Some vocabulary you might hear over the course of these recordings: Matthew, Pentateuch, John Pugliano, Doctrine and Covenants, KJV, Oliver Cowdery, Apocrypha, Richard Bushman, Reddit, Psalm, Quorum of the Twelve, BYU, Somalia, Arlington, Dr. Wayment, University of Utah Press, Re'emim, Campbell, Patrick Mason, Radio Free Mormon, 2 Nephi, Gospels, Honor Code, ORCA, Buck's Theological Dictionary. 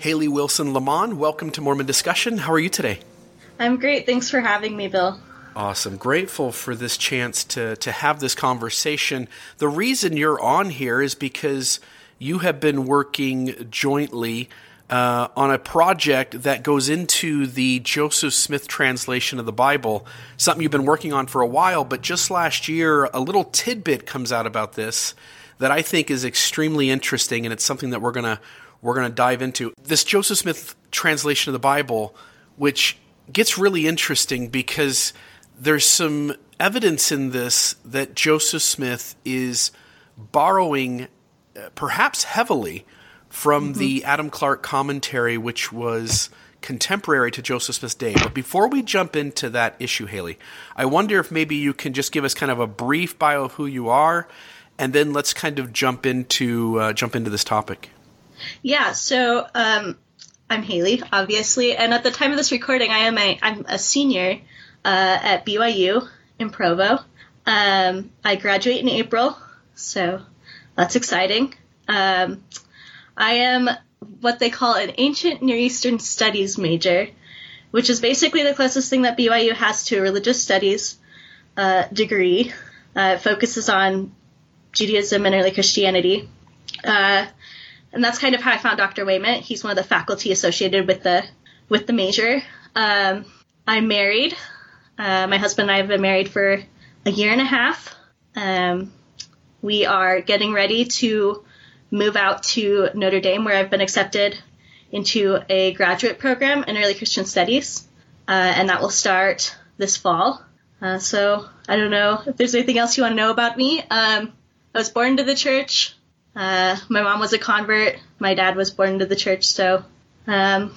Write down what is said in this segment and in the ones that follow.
Haley Wilson Lamont, welcome to Mormon Discussion. How are you today? I'm great. Thanks for having me, Bill. Awesome. Grateful for this chance to have this conversation. The reason you're on here is because you have been working jointly on a project that goes into the Joseph Smith translation of the Bible, something you've been working on for a while, but just last year, a little tidbit comes out about this that I think is extremely interesting, and it's something that we're gonna dive into. This Joseph Smith translation of the Bible, which gets really interesting because there's some evidence in this that Joseph Smith is borrowing, perhaps heavily, from the Adam Clark commentary, which was contemporary to Joseph Smith's day. But before we jump into that issue, Haley, I wonder if maybe you can just give us kind of a brief bio of who you are, and then let's kind of jump into this topic. Yeah. So I'm Haley, obviously, and at the time of this recording, I'm a senior at BYU in Provo. I graduate in April, so that's exciting. I am what they call an ancient Near Eastern studies major, which is basically the closest thing that BYU has to a religious studies degree. It focuses on Judaism and early Christianity. And that's kind of how I found Dr. Wayment. He's one of the faculty associated with the major. I'm married. My husband and I have been married for a year and a half. We are getting ready to move out to Notre Dame, where I've been accepted into a graduate program in early Christian studies, and that will start this fall. So I don't know if there's anything else you want to know about me. I was born into the church. My mom was a convert. My dad was born into the church, so a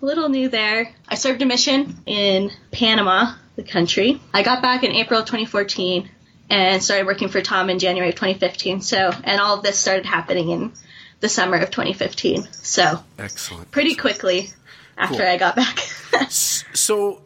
little new there. I served a mission in Panama, the country. I got back in April of 2014. And started working for Tom in January of 2015. So, and all of this started happening in the summer of 2015. So, excellent. Pretty quickly after I got back. So,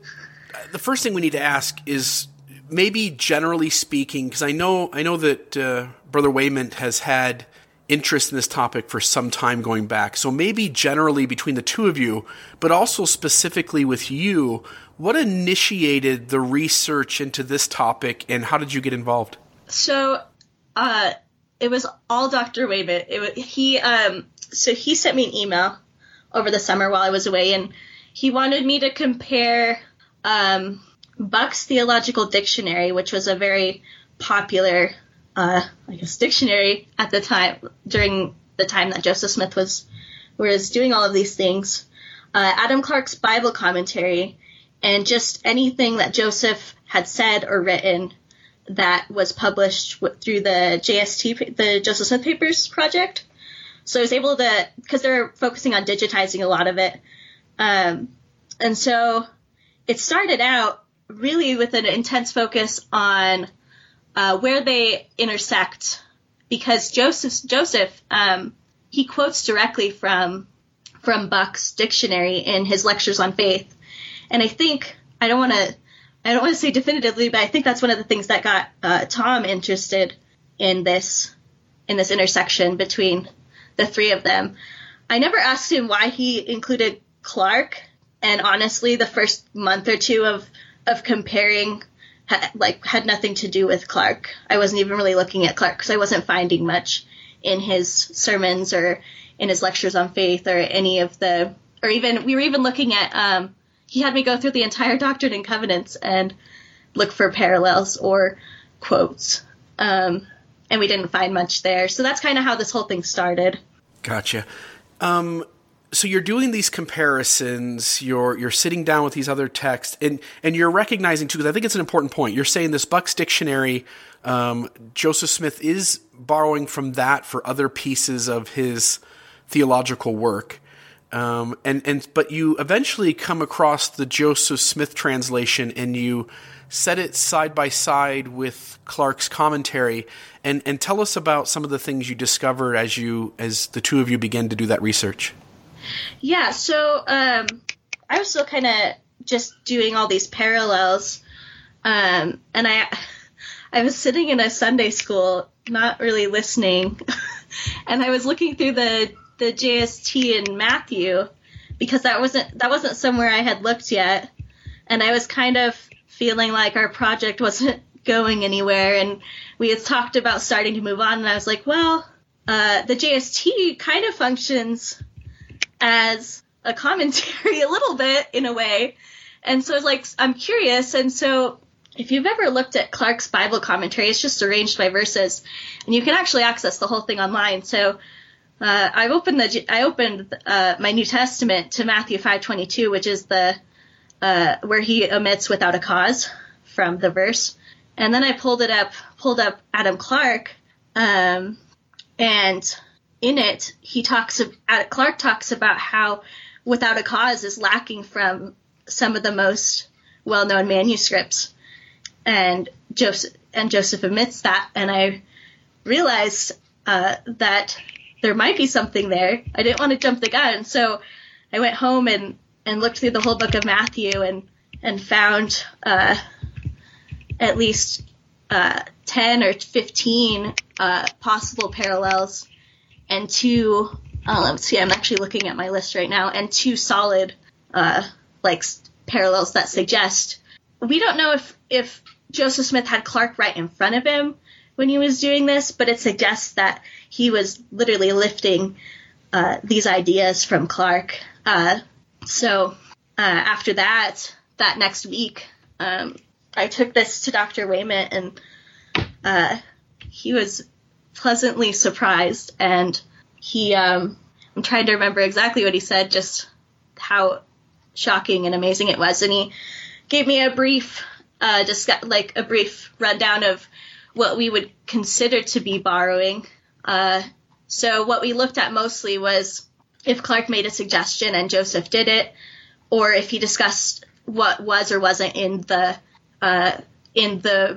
the first thing we need to ask is maybe generally speaking, because I know that Brother Wayment has had interest in this topic for some time going back. So maybe generally between the two of you, but also specifically with you, what initiated the research into this topic and how did you get involved? So it was all Dr. Wayment. He sent me an email over the summer while I was away, and he wanted me to compare Buck's Theological Dictionary, which was a very popular dictionary at the time, during the time that Joseph Smith was doing all of these things, Adam Clark's Bible commentary, and just anything that Joseph had said or written that was published through the JST, the Joseph Smith Papers Project. So I was able to, because they're focusing on digitizing a lot of it, and so it started out really with an intense focus on where they intersect, because Joseph he quotes directly from Buck's dictionary in his lectures on faith, and I don't want to say definitively, but I think that's one of the things that got Tom interested in this intersection between the three of them. I never asked him why he included Clark, and honestly, the first month or two of comparing had nothing to do with Clark. I wasn't even really looking at Clark because I wasn't finding much in his sermons or in his lectures on faith or any of the, or even, we were even looking at, he had me go through the entire Doctrine and Covenants and look for parallels or quotes. And we didn't find much there. So that's kind of how this whole thing started. Gotcha. So you're doing these comparisons, you're sitting down with these other texts, and you're recognizing too, because I think it's an important point, you're saying this Buck's Dictionary, Joseph Smith is borrowing from that for other pieces of his theological work. But you eventually come across the Joseph Smith translation and you set it side by side with Clark's commentary, and tell us about some of the things you discovered as the two of you began to do that research. Yeah, so I was still kind of just doing all these parallels, and I was sitting in a Sunday school, not really listening, and I was looking through the the JST in Matthew, because that wasn't somewhere I had looked yet, and I was kind of feeling like our project wasn't going anywhere, and we had talked about starting to move on, and I was like, well, the JST kind of functions as a commentary a little bit in a way, and so I was like, I'm curious, and so if you've ever looked at Clark's Bible commentary, it's just arranged by verses, and you can actually access the whole thing online. So I opened my New Testament to Matthew 5:22, which is the where he omits without a cause from the verse, and then I pulled up Adam Clark, and in it Clark talks about how without a cause is lacking from some of the most well-known manuscripts. And Joseph admits that, and I realized that there might be something there. I didn't want to jump the gun, so I went home and looked through the whole book of Matthew and found at least 10 or 15 possible parallels and I'm actually looking at my list right now, and two solid parallels that suggest. We don't know if Joseph Smith had Clark right in front of him when he was doing this, but it suggests that he was literally lifting these ideas from Clark. So after that next week, I took this to Dr. Wayment, and he was pleasantly surprised. And he, I'm trying to remember exactly what he said, just how shocking and amazing it was. And he gave me a brief rundown of what we would consider to be borrowing. So what we looked at mostly was if Clark made a suggestion and Joseph did it, or if he discussed what was or wasn't in the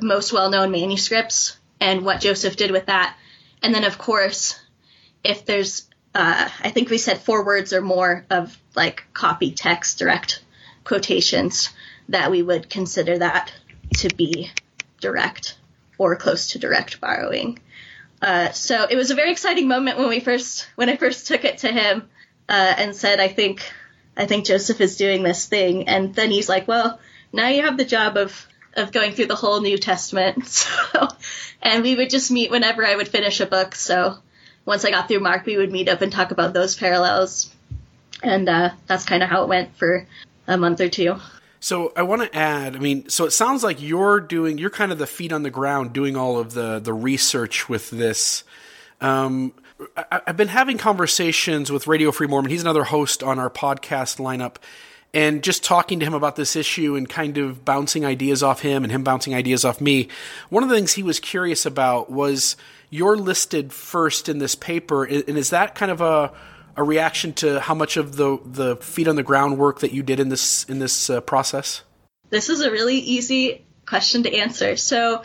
most well-known manuscripts and what Joseph did with that. And then, of course, if there's, I think we said 4 words or more of copied text, direct quotations, that we would consider that to be direct or close to direct borrowing. So it was a very exciting moment when I first took it to him and said, I think Joseph is doing this thing. And then he's like, well, now you have the job of going through the whole New Testament. So, and we would just meet whenever I would finish a book. So once I got through Mark, we would meet up and talk about those parallels. And that's kind of how it went for a month or two. So I want to add, so it sounds like you're kind of the feet on the ground doing all of the research with this. I've been having conversations with Radio Free Mormon. He's another host on our podcast lineup, and just talking to him about this issue and kind of bouncing ideas off him and him bouncing ideas off me. One of the things he was curious about was you're listed first in this paper. And is that kind of a reaction to how much of the feet on the ground work that you did in this process? This is a really easy question to answer. So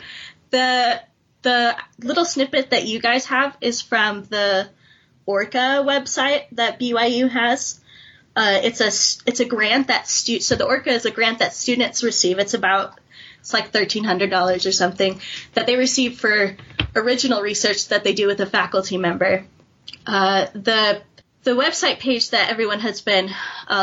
the little snippet that you guys have is from the ORCA website that BYU has. It's a grant that so the ORCA is a grant that students receive. It's like $1,300 or something that they receive for original research that they do with a faculty member. The website page that everyone has been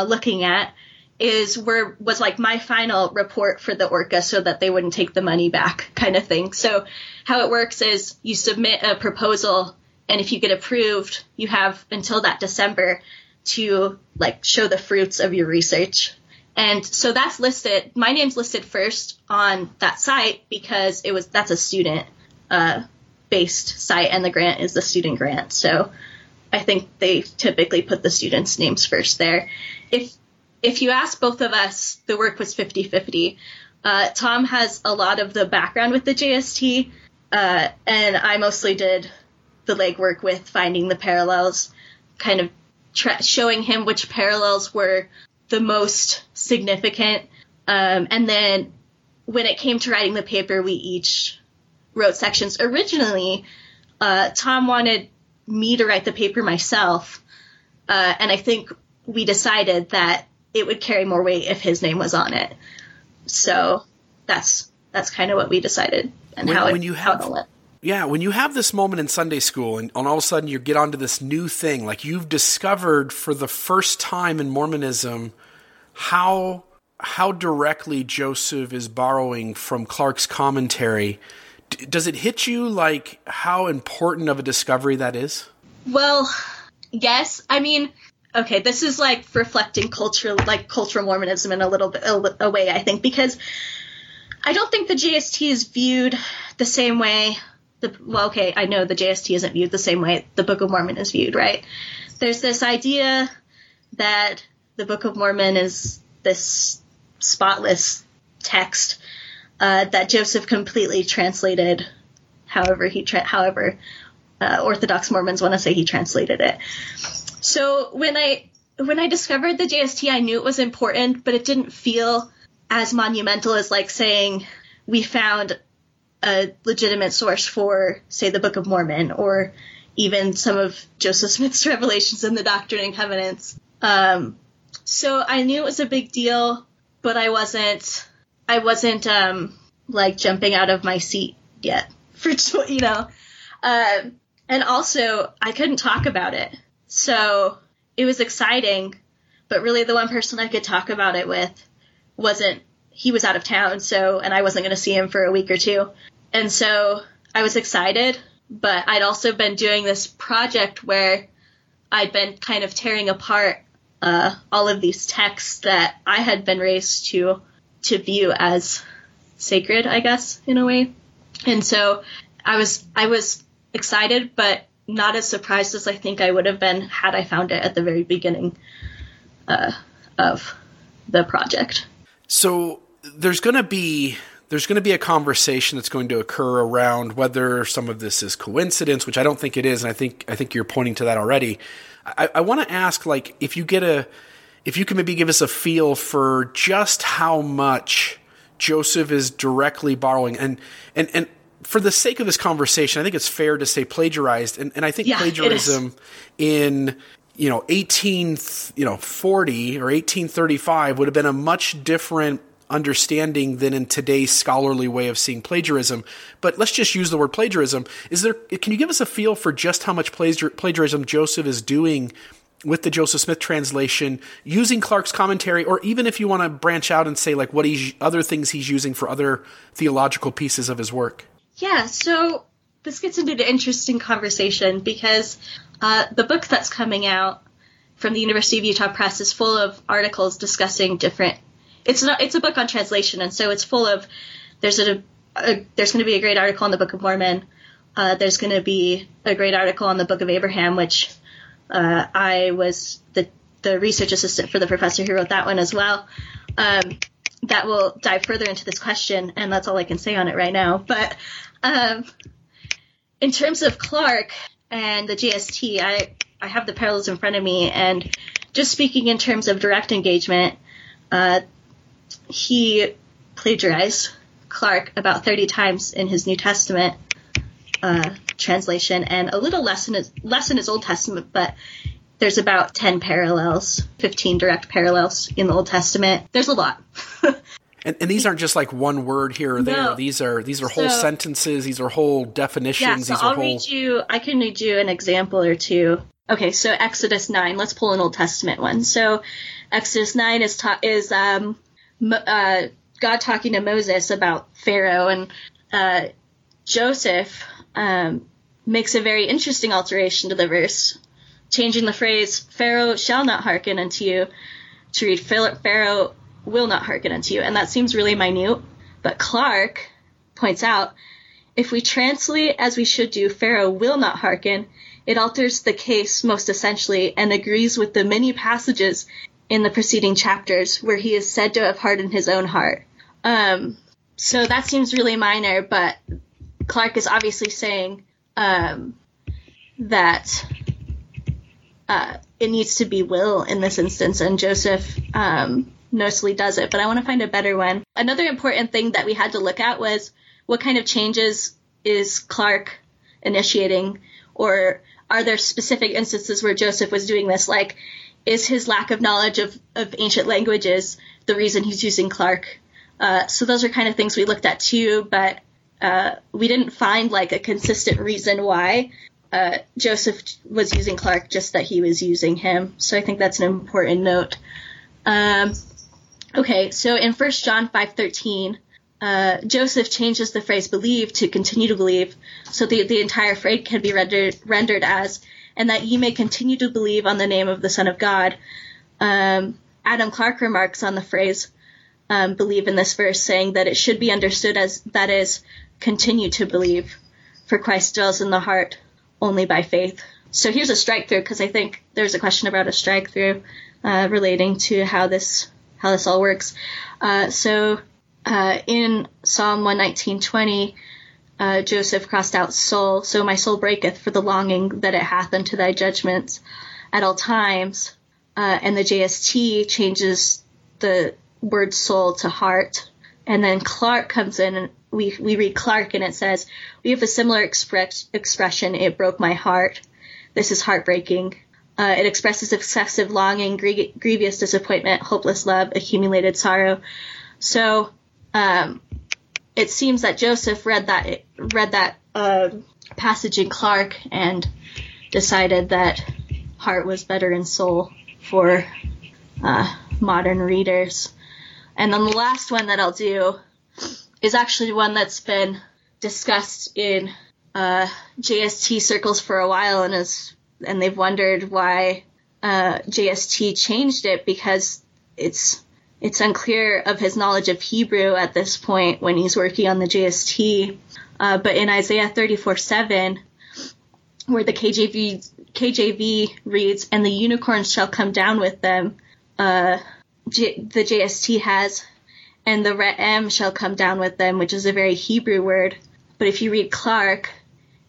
looking at was my final report for the ORCA, so that they wouldn't take the money back kind of thing. So how it works is you submit a proposal, and if you get approved, you have until that December to show the fruits of your research. And so that's listed. My name's listed first on that site because that's a student based site, and the grant is the student grant. So I think they typically put the students' names first there. If you ask both of us, the work was 50-50. Tom has a lot of the background with the JST, and I mostly did the legwork with finding the parallels, kind of showing him which parallels were the most significant. And then when it came to writing the paper, we each wrote sections. Originally, Tom wanted me to write the paper myself, and I think we decided that it would carry more weight if his name was on it. So that's kind of what we decided, and how it went. Yeah, when you have this moment in Sunday school and all of a sudden you get onto this new thing, like you've discovered for the first time in Mormonism how directly Joseph is borrowing from Clark's commentary, does it hit you like how important of a discovery that is? Well, yes. I mean, okay, this is like reflecting culture, like cultural Mormonism in a little bit a way, I think, because I don't think the JST is viewed the same way. I know the JST isn't viewed the same way the Book of Mormon is viewed, right? There's this idea that the Book of Mormon is this spotless text that Joseph completely translated, however Orthodox Mormons want to say he translated it. So when I discovered the JST, I knew it was important, but it didn't feel as monumental as like saying we found a legitimate source for, say, the Book of Mormon or even some of Joseph Smith's revelations in the Doctrine and Covenants. So I knew it was a big deal, but I wasn't like jumping out of my seat yet for, you know. And also I couldn't talk about it. So it was exciting, but really the one person I could talk about it with he was out of town, and I wasn't going to see him for a week or two. And so I was excited, but I'd also been doing this project where I'd been kind of tearing apart all of these texts that I had been raised to view as sacred, I guess, in a way. And so I was excited, but not as surprised as I think I would have been had I found it at the very beginning of the project. So there's going to be a conversation that's going to occur around whether some of this is coincidence, which I don't think it is, and I think you're pointing to that already. I want to ask, like, if you can maybe give us a feel for just how much Joseph is directly borrowing, and for the sake of this conversation, I think it's fair to say plagiarized, and I think plagiarism in 1840 or 1835 would have been a much different understanding than in today's scholarly way of seeing plagiarism. But let's just use the word plagiarism. Can you give us a feel for just how much plagiarism Joseph is doing with the Joseph Smith translation, using Clark's commentary, or even if you want to branch out and say like what other things he's using for other theological pieces of his work? Yeah, so this gets into an interesting conversation because the book that's coming out from the University of Utah Press is full of articles discussing it's a book on translation, and so it's full of, there's going to be a great article on the Book of Mormon. There's going to be a great article on the Book of Abraham, which I was the research assistant for the professor who wrote that one as well. That will dive further into this question, and that's all I can say on it right now. But in terms of Clark and the JST, I have the parallels in front of me, and just speaking in terms of direct engagement, he plagiarized Clark about 30 times in his New Testament translation, and a little less in his Old Testament, but there's about 10 parallels, 15 direct parallels in the Old Testament. There's a lot. and these aren't just like one word here or there. No. These are whole sentences. These are whole definitions. Yeah, so I can read you an example or two. Okay, so Exodus 9. Let's pull an Old Testament one. So Exodus 9 is God talking to Moses about Pharaoh, and Joseph makes a very interesting alteration to the verse, changing the phrase, Pharaoh shall not hearken unto you, to read, Pharaoh will not hearken unto you. And that seems really minute. But Clark points out, if we translate as we should do, Pharaoh will not hearken, it alters the case most essentially and agrees with the many passages in the preceding chapters where he is said to have hardened his own heart. So that seems really minor, but Clark is obviously saying that it needs to be will in this instance, and Joseph mostly does it, but I want to find a better one. Another important thing that we had to look at was what kind of changes is Clark initiating, or are there specific instances where Joseph was doing this? Like, is his lack of knowledge of ancient languages the reason he's using Clark? So those are kind of things we looked at too, but we didn't find like a consistent reason why Joseph was using Clark, just that he was using him. So I think that's an important note. Okay, so in 1 John 5:13, Joseph changes the phrase believe to continue to believe, so the entire phrase can be rendered as, and that ye may continue to believe on the name of the Son of God. Adam Clark remarks on the phrase believe in this verse, saying that it should be understood as, that is, continue to believe, for Christ dwells in the heart only by faith. So here's a strike-through, because I think there's a question about a strike-through relating to how this all works. In Psalm 119:20, Joseph crossed out soul. So my soul breaketh for the longing that it hath unto thy judgments at all times. And the JST changes the word soul to heart. And then Clark comes in, and we read Clark, and it says, we have a similar expression, it broke my heart. This is heartbreaking. It expresses excessive longing, grievous disappointment, hopeless love, accumulated sorrow. So it seems that Joseph read that passage in Clark and decided that heart was better than soul for modern readers. And then the last one that I'll do is actually one that's been discussed in JST circles for a while, and they've wondered why JST changed it, because it's unclear of his knowledge of Hebrew at this point when he's working on the JST. But in Isaiah 34:7, where the KJV reads, and the unicorns shall come down with them, the JST has, and the Re'em shall come down with them, which is a very Hebrew word. But if you read Clark,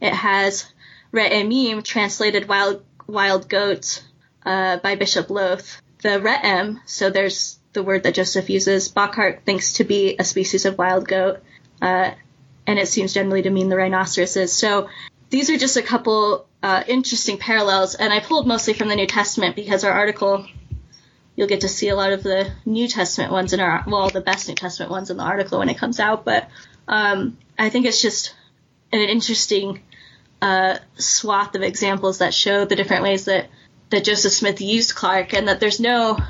it has Re'emim, translated wild goats by Bishop Loth. The Re'em, so there's the word that Joseph uses, Bacchart thinks to be a species of wild goat, and it seems generally to mean the rhinoceroses. So these are just a couple interesting parallels, and I pulled mostly from the New Testament because our article, you'll get to see a lot of the New Testament ones in our, well, the best New Testament ones in the article when it comes out, but I think it's just an interesting swath of examples that show the different ways that Joseph Smith used Clark, and that there's not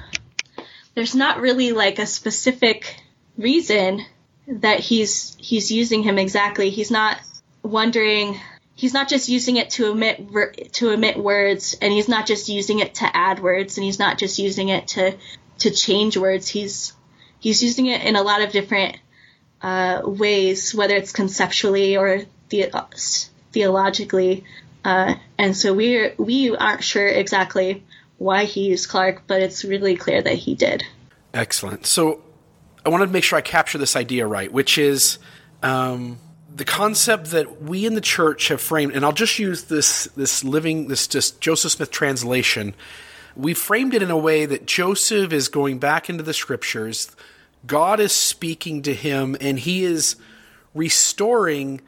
really like a specific reason that he's using him exactly. He's not wondering, he's not just using it to omit words, and he's not just using it to add words, and he's not just using it to change words. He's using it in a lot of different ways, whether it's conceptually or theologically, and so we aren't sure exactly why he used Clark, but it's really clear that he did. Excellent. So I wanted to make sure I capture this idea right, which is the concept that we in the church have framed, and I'll just use this Joseph Smith translation. We framed it in a way that Joseph is going back into the scriptures, God is speaking to him, and he is restoring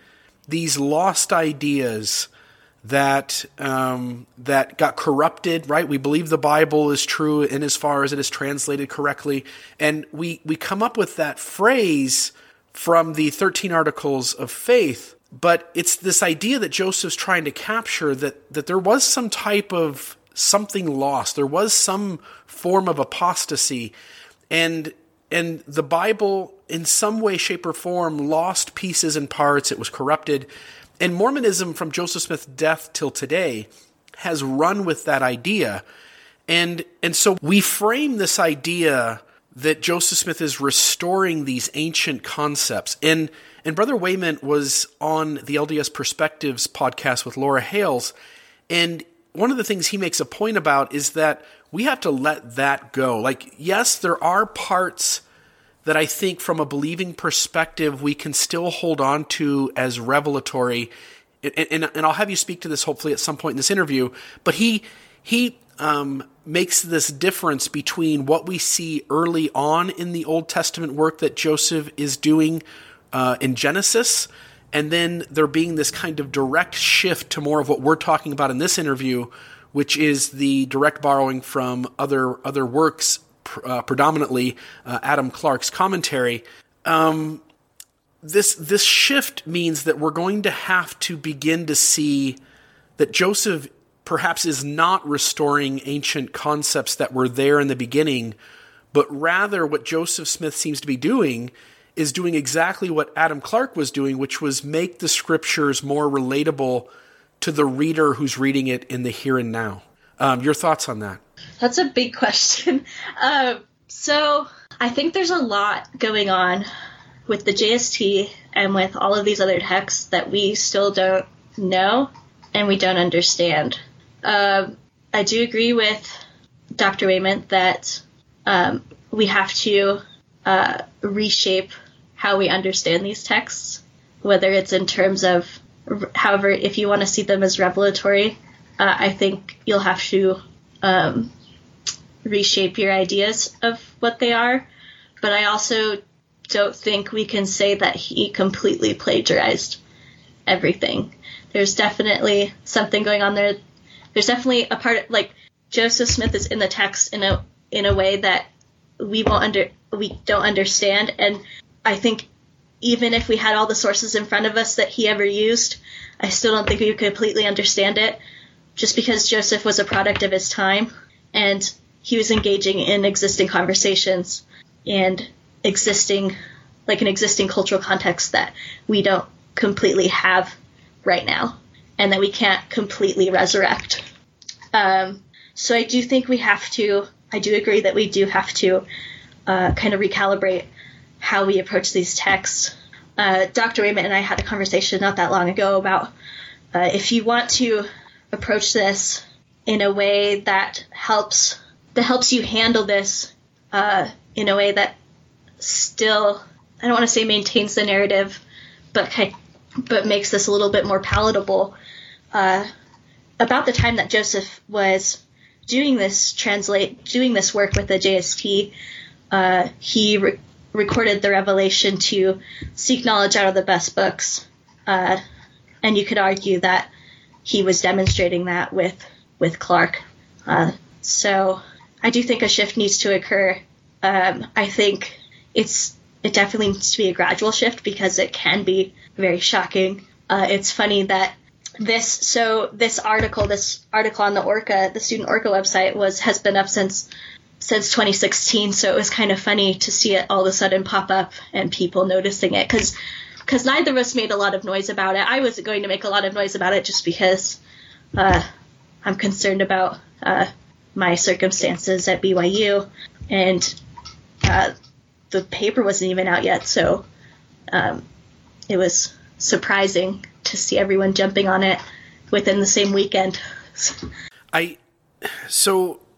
these lost ideas that got corrupted, right? We believe the Bible is true in as far as it is translated correctly. And we come up with that phrase from the 13 Articles of Faith, but it's this idea that Joseph's trying to capture that there was some type of something lost. There was some form of apostasy, and the Bible in some way, shape, or form lost pieces and parts. It was corrupted. And Mormonism from Joseph Smith's death till today has run with that idea. And so we frame this idea that Joseph Smith is restoring these ancient concepts. And Brother Wayment was on the LDS Perspectives podcast with Laura Hales, and one of the things he makes a point about is that we have to let that go. Like, yes, there are parts that I think from a believing perspective we can still hold on to as revelatory, and I'll have you speak to this hopefully at some point in this interview, but he makes this difference between what we see early on in the Old Testament work that Joseph is doing in Genesis, and then there being this kind of direct shift to more of what we're talking about in this interview, which is the direct borrowing from other works, predominantly Adam Clark's commentary. this shift means that we're going to have to begin to see that Joseph perhaps is not restoring ancient concepts that were there in the beginning, but rather what Joseph Smith seems to be doing is doing exactly what Adam Clark was doing, which was make the scriptures more relatable to the reader who's reading it in the here and now. Your thoughts on that? That's a big question. So I think there's a lot going on with the JST and with all of these other texts that we still don't know and we don't understand. I do agree with Dr. Wayment that we have to reshape how we understand these texts, whether it's in terms of, however, if you want to see them as revelatory, I think you'll have to reshape your ideas of what they are. But I also don't think we can say that he completely plagiarized everything. There's definitely something going on there. There's definitely a part of, like, Joseph Smith is in the text in a way that we don't understand. And I think even if we had all the sources in front of us that he ever used, I still don't think we could completely understand it, just because Joseph was a product of his time and he was engaging in existing conversations and an existing cultural context that we don't completely have right now and that we can't completely resurrect. So I do think we have to, I do agree that we do have to kind of recalibrate how we approach these texts. Dr. Wayment and I had a conversation not that long ago about if you want to approach this in a way that helps you handle this in a way that still, I don't want to say maintains the narrative, but makes this a little bit more palatable. About the time that Joseph was doing this work with the JST, he recorded the revelation to seek knowledge out of the best books, and you could argue that he was demonstrating that with Clark. So I do think a shift needs to occur. I think it definitely needs to be a gradual shift because it can be very shocking. It's funny that this article on the ORCA, the Student ORCA website, has been up since 2016. So it was kind of funny to see it all of a sudden pop up and people noticing it because neither of us made a lot of noise about it. I wasn't going to make a lot of noise about it just because I'm concerned about my circumstances at BYU, and the paper wasn't even out yet, so it was surprising to see everyone jumping on it within the same weekend. I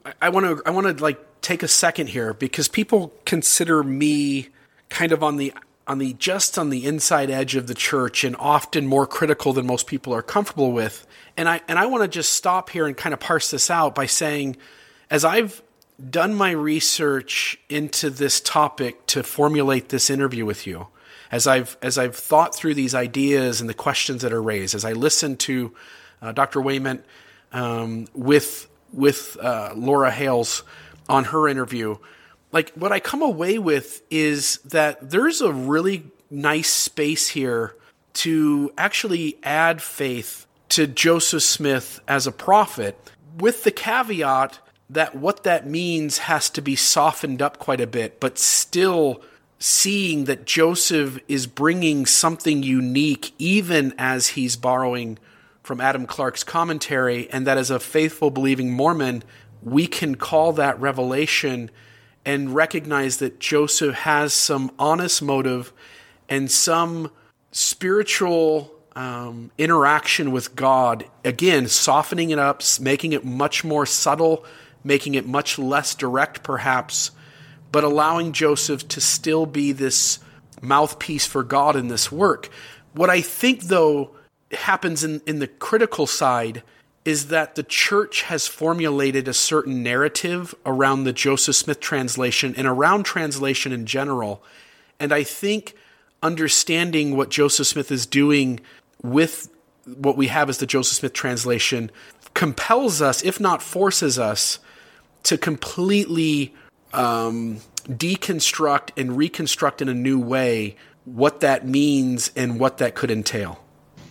want to like take a second here because people consider me kind of on the inside edge of the church and often more critical than most people are comfortable with. And I want to just stop here and kind of parse this out by saying, as I've done my research into this topic to formulate this interview with you, as I've thought through these ideas and the questions that are raised, as I listened to Dr. Wayment with Laura Hales on her interview, like, what I come away with is that there's a really nice space here to actually add faith to Joseph Smith as a prophet, with the caveat that what that means has to be softened up quite a bit, but still seeing that Joseph is bringing something unique, even as he's borrowing from Adam Clark's commentary, and that as a faithful, believing Mormon, we can call that revelation and recognize that Joseph has some honest motive and some spiritual interaction with God, again, softening it up, making it much more subtle, making it much less direct perhaps, but allowing Joseph to still be this mouthpiece for God in this work. What I think, though, happens in the critical side is that the church has formulated a certain narrative around the Joseph Smith translation and around translation in general. And I think understanding what Joseph Smith is doing with what we have as the Joseph Smith translation compels us, if not forces us, to completely deconstruct and reconstruct in a new way what that means and what that could entail.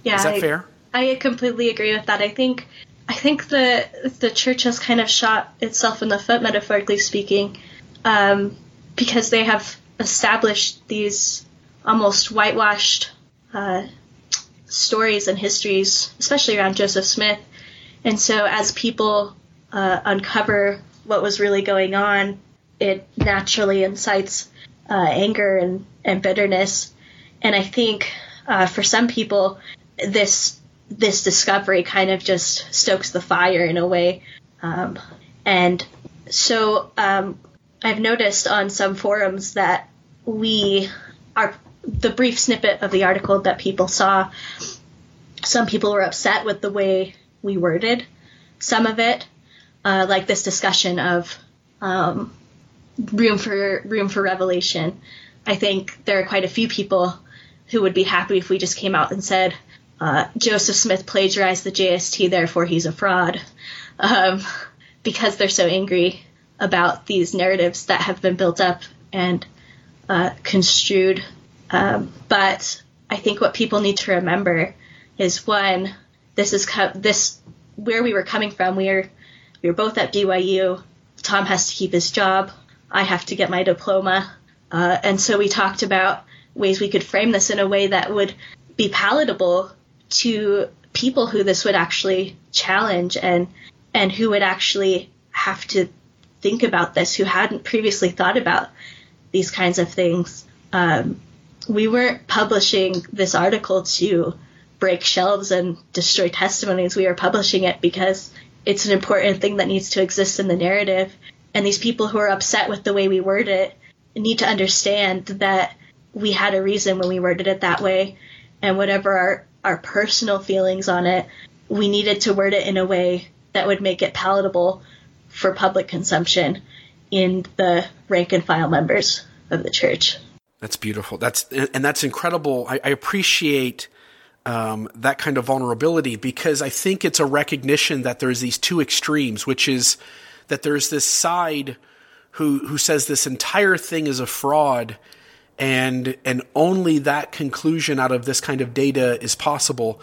Yeah, is that fair? I completely agree with that. I think the church has kind of shot itself in the foot, metaphorically speaking, because they have established these almost whitewashed stories and histories, especially around Joseph Smith. And so as people uncover what was really going on, it naturally incites anger and bitterness. And I think for some people, this discovery kind of just stokes the fire in a way. And so I've noticed on some forums that the brief snippet of the article that people saw, some people were upset with the way we worded some of it, like this discussion of room for revelation. I think there are quite a few people who would be happy if we just came out and said, Joseph Smith plagiarized the JST, therefore he's a fraud, because they're so angry about these narratives that have been built up and construed. But I think what people need to remember is, one, this is where we were coming from. We were both at BYU. Tom has to keep his job. I have to get my diploma. And so we talked about ways we could frame this in a way that would be palatable to people who this would actually challenge and who would actually have to think about this, who hadn't previously thought about these kinds of things. We weren't publishing this article to break shelves and destroy testimonies. We are publishing it because it's an important thing that needs to exist in the narrative. And these people who are upset with the way we word it need to understand that we had a reason when we worded it that way. And whatever our personal feelings on it, we needed to word it in a way that would make it palatable for public consumption in the rank and file members of the church. That's beautiful. That's incredible. I appreciate that kind of vulnerability, because I think it's a recognition that there's these two extremes, which is that there's this side who says this entire thing is a fraud, and only that conclusion out of this kind of data is possible.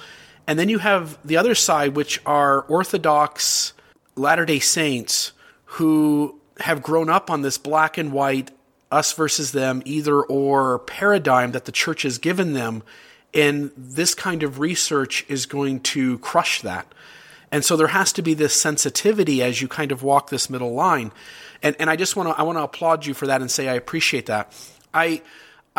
And then you have the other side, which are Orthodox Latter-day Saints who have grown up on this black and white, us versus them, either or paradigm that the church has given them, and this kind of research is going to crush that. And so there has to be this sensitivity as you kind of walk this middle line. And I just want to applaud you for that and say I appreciate that. I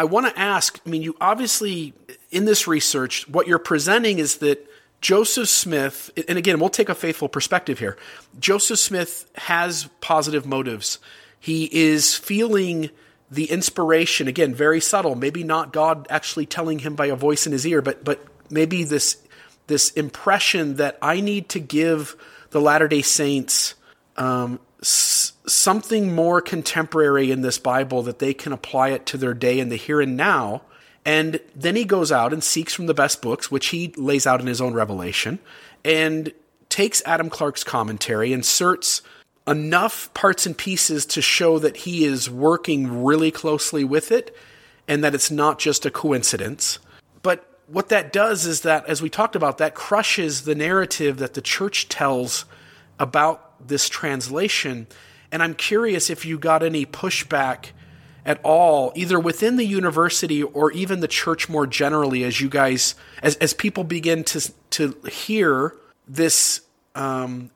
want to ask, I mean, you obviously, in this research, what you're presenting is that Joseph Smith, and again, we'll take a faithful perspective here, Joseph Smith has positive motives. He is feeling the inspiration, again, very subtle, maybe not God actually telling him by a voice in his ear, but maybe this impression that I need to give the Latter-day Saints something more contemporary in this Bible that they can apply it to their day and the here and now. And then he goes out and seeks from the best books, which he lays out in his own revelation, and takes Adam Clark's commentary, inserts enough parts and pieces to show that he is working really closely with it and that it's not just a coincidence. But what that does is that, as we talked about, that crushes the narrative that the church tells about this translation. And I'm curious if you got any pushback at all, either within the university or even the church more generally, as you guys, as people begin to hear this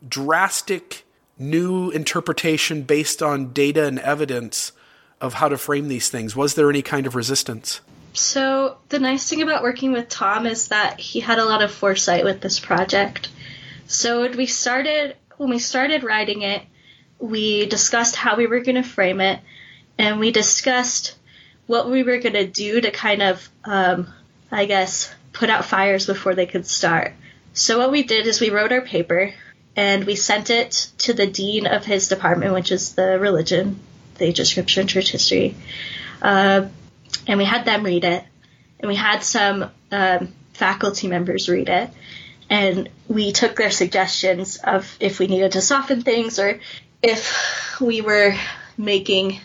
drastic new interpretation based on data and evidence of how to frame these things. Was there any kind of resistance? So the nice thing about working with Tom is that he had a lot of foresight with this project. So when we started writing it, we discussed how we were going to frame it, and we discussed what we were going to do to kind of, I guess, put out fires before they could start. So what we did is we wrote our paper, and we sent it to the dean of his department, which is the religion, the Age of Scripture and Church History. And we had them read it. And we had some faculty members read it. And we took their suggestions of if we needed to soften things or if we were making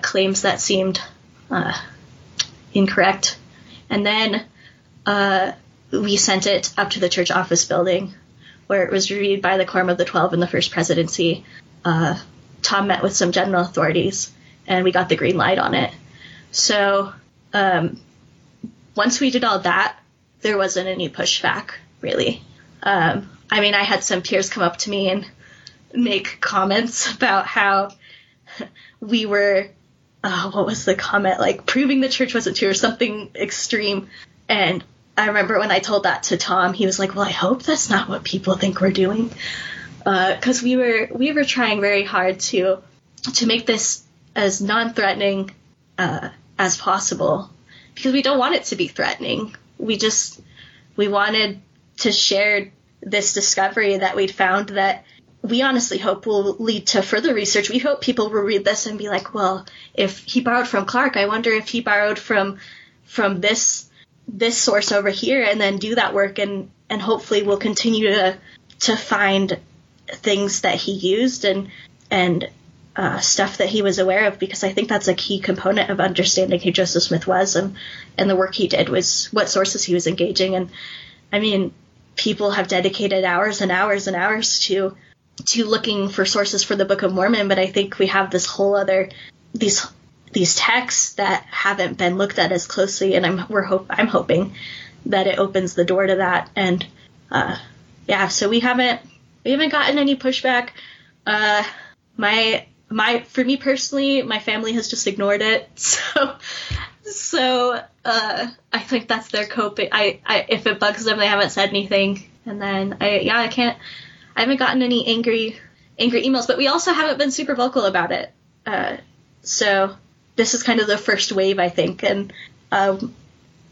claims that seemed incorrect. And then we sent it up to the church office building, where it was reviewed by the Quorum of the 12 in the First Presidency. Tom met with some general authorities, and we got the green light on it. So once we did all that, there wasn't any pushback, really. I mean, I had some peers come up to me and make comments about how we were, what was the comment, like proving the church wasn't true or something extreme. And I remember when I told that to Tom, he was like, well, I hope that's not what people think we're doing. Because we were trying very hard to make this as non-threatening as possible, because we don't want it to be threatening. We wanted to share this discovery that we'd found that we honestly hope will lead to further research. We hope people will read this and be like, well, if he borrowed from Clark, I wonder if he borrowed from this source over here, and then do that work, and hopefully we'll continue to find things that he used and stuff that he was aware of, because I think that's a key component of understanding who Joseph Smith was and the work he did was what sources he was engaging. And I mean, people have dedicated hours and hours and hours to looking for sources for the Book of Mormon, but I think we have this whole other these texts that haven't been looked at as closely, and I'm hoping that it opens the door to that. And so we haven't gotten any pushback. For me personally, my family has just ignored it. So I think that's their coping. If it bugs them, they haven't said anything. And then I haven't gotten any angry emails, but we also haven't been super vocal about it. So this is kind of the first wave, I think. And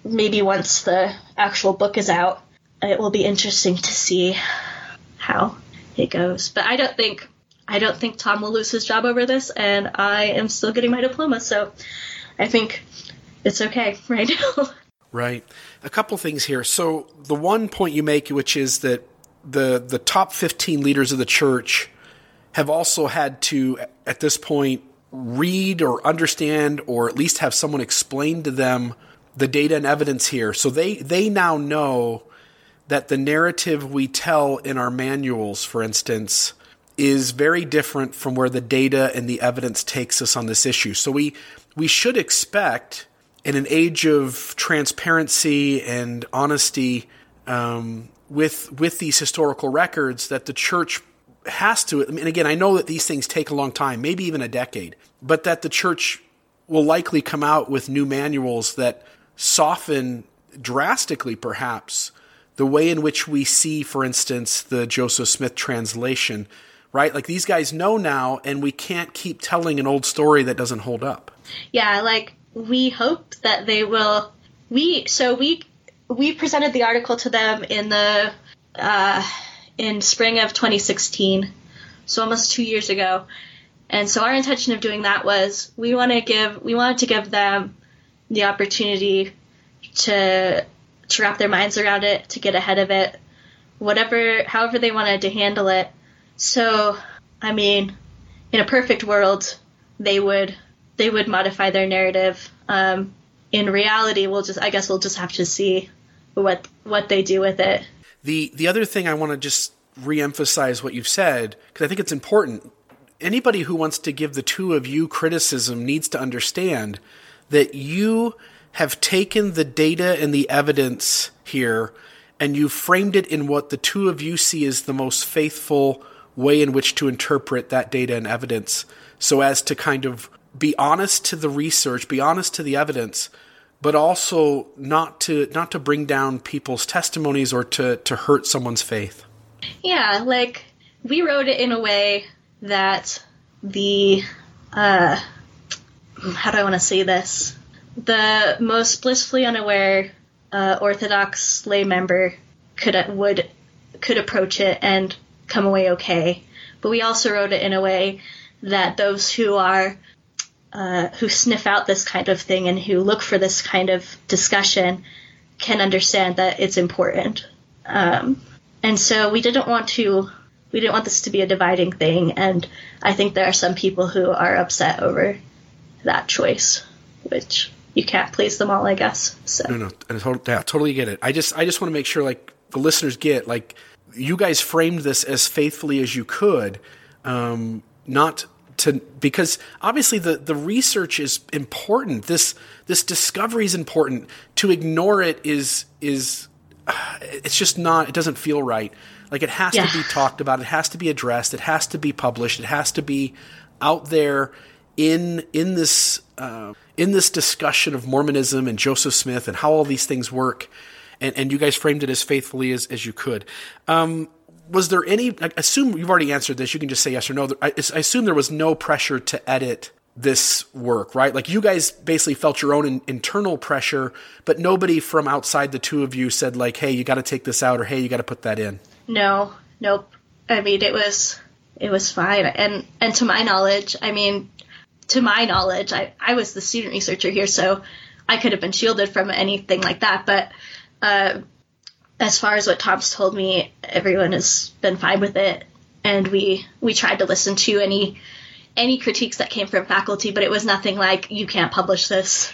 maybe once the actual book is out, it will be interesting to see how it goes. But I don't think Tom will lose his job over this, and I am still getting my diploma, so I think it's okay right now. Right. A couple things here. So the one point you make, which is that the top 15 leaders of the church have also had to, at this point, read or understand or at least have someone explain to them the data and evidence here. So they now know that the narrative we tell in our manuals, for instance, is very different from where the data and the evidence takes us on this issue. So we should expect, in an age of transparency and honesty with these historical records, that the church has to, and again, I know that these things take a long time, maybe even a decade, but that the church will likely come out with new manuals that soften drastically, perhaps, the way in which we see, for instance, the Joseph Smith translation. Right? Like, these guys know now, and we can't keep telling an old story that doesn't hold up. Yeah, like, we hope that they will. We presented the article to them in the in spring of 2016, so almost 2 years ago. And so our intention of doing that was we wanted to give them the opportunity to wrap their minds around it, to get ahead of it, however they wanted to handle it. So, I mean, in a perfect world, they would modify their narrative. In reality, we'll just have to see what they do with it. The other thing I want to just reemphasize what you've said, because I think it's important. Anybody who wants to give the two of you criticism needs to understand that you have taken the data and the evidence here, and you framed it in what the two of you see as the most faithful way in which to interpret that data and evidence, so as to kind of be honest to the research, be honest to the evidence, but also not to bring down people's testimonies or to hurt someone's faith. Yeah, like, we wrote it in a way that how do I want to say this? The most blissfully unaware Orthodox lay member could approach it and come away okay. But we also wrote it in a way that those who are who sniff out this kind of thing and who look for this kind of discussion can understand that it's important. And so we didn't want this to be a dividing thing. And I think there are some people who are upset over that choice, which you can't please them all, I guess. So. No, I totally get it. I just want to make sure, like, the listeners get, like, you guys framed this as faithfully as you could, not to, because obviously the research is important. This discovery is important. To ignore it is it's just not. It doesn't feel right. Like, it has to be talked about. It has to be addressed. It has to be published. It has to be out there in this discussion of Mormonism and Joseph Smith and how all these things work. And you guys framed it as faithfully as you could. Was there any? I assume you've already answered this. You can just say yes or no. I assume there was no pressure to edit this work, right? Like, you guys basically felt your own internal pressure, but nobody from outside the two of you said, like, "Hey, you got to take this out," or "Hey, you got to put that in." No, nope. I mean, it was fine. And to my knowledge, I was the student researcher here, so I could have been shielded from anything like that. But as far as what Tom's told me, everyone has been fine with it, and we tried to listen to any critiques that came from faculty, but it was nothing like, you can't publish this.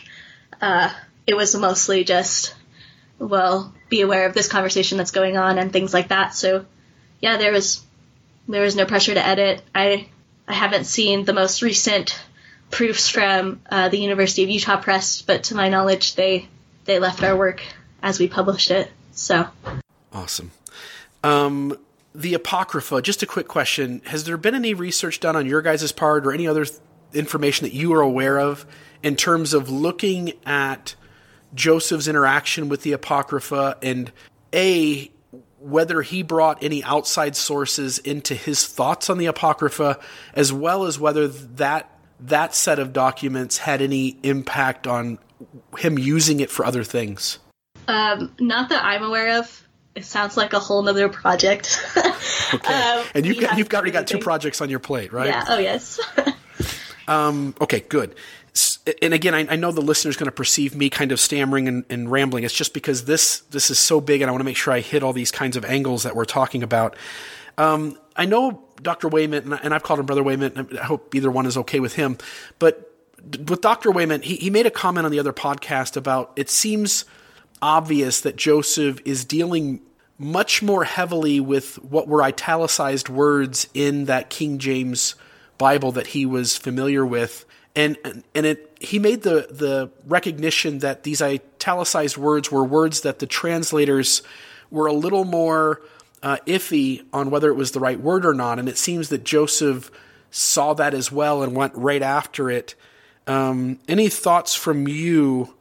It was mostly just, well, be aware of this conversation that's going on and things like that. So yeah, there was no pressure to edit. I haven't seen the most recent proofs from the University of Utah Press, but to my knowledge, they left our work as we published it. So awesome. The Apocrypha, just a quick question. Has there been any research done on your guys' part or any other information that you are aware of in terms of looking at Joseph's interaction with the Apocrypha and, A, whether he brought any outside sources into his thoughts on the Apocrypha, as well as whether that set of documents had any impact on him using it for other things? Not that I'm aware of. It sounds like a whole nother project. Okay. And you've already got 2 projects on your plate, right? Yeah. Oh, yes. Okay, good. And again, I know the listener's going to perceive me kind of stammering and rambling. It's just because this is so big, and I want to make sure I hit all these kinds of angles that we're talking about. I know Dr. Wayment, and I've called him Brother Wayment, and I hope either one is okay with him. But with Dr. Wayment, he made a comment on the other podcast about, it seems obvious that Joseph is dealing much more heavily with what were italicized words in that King James Bible that he was familiar with. And he made the recognition that these italicized words were words that the translators were a little more iffy on whether it was the right word or not. And it seems that Joseph saw that as well and went right after it. Any thoughts from you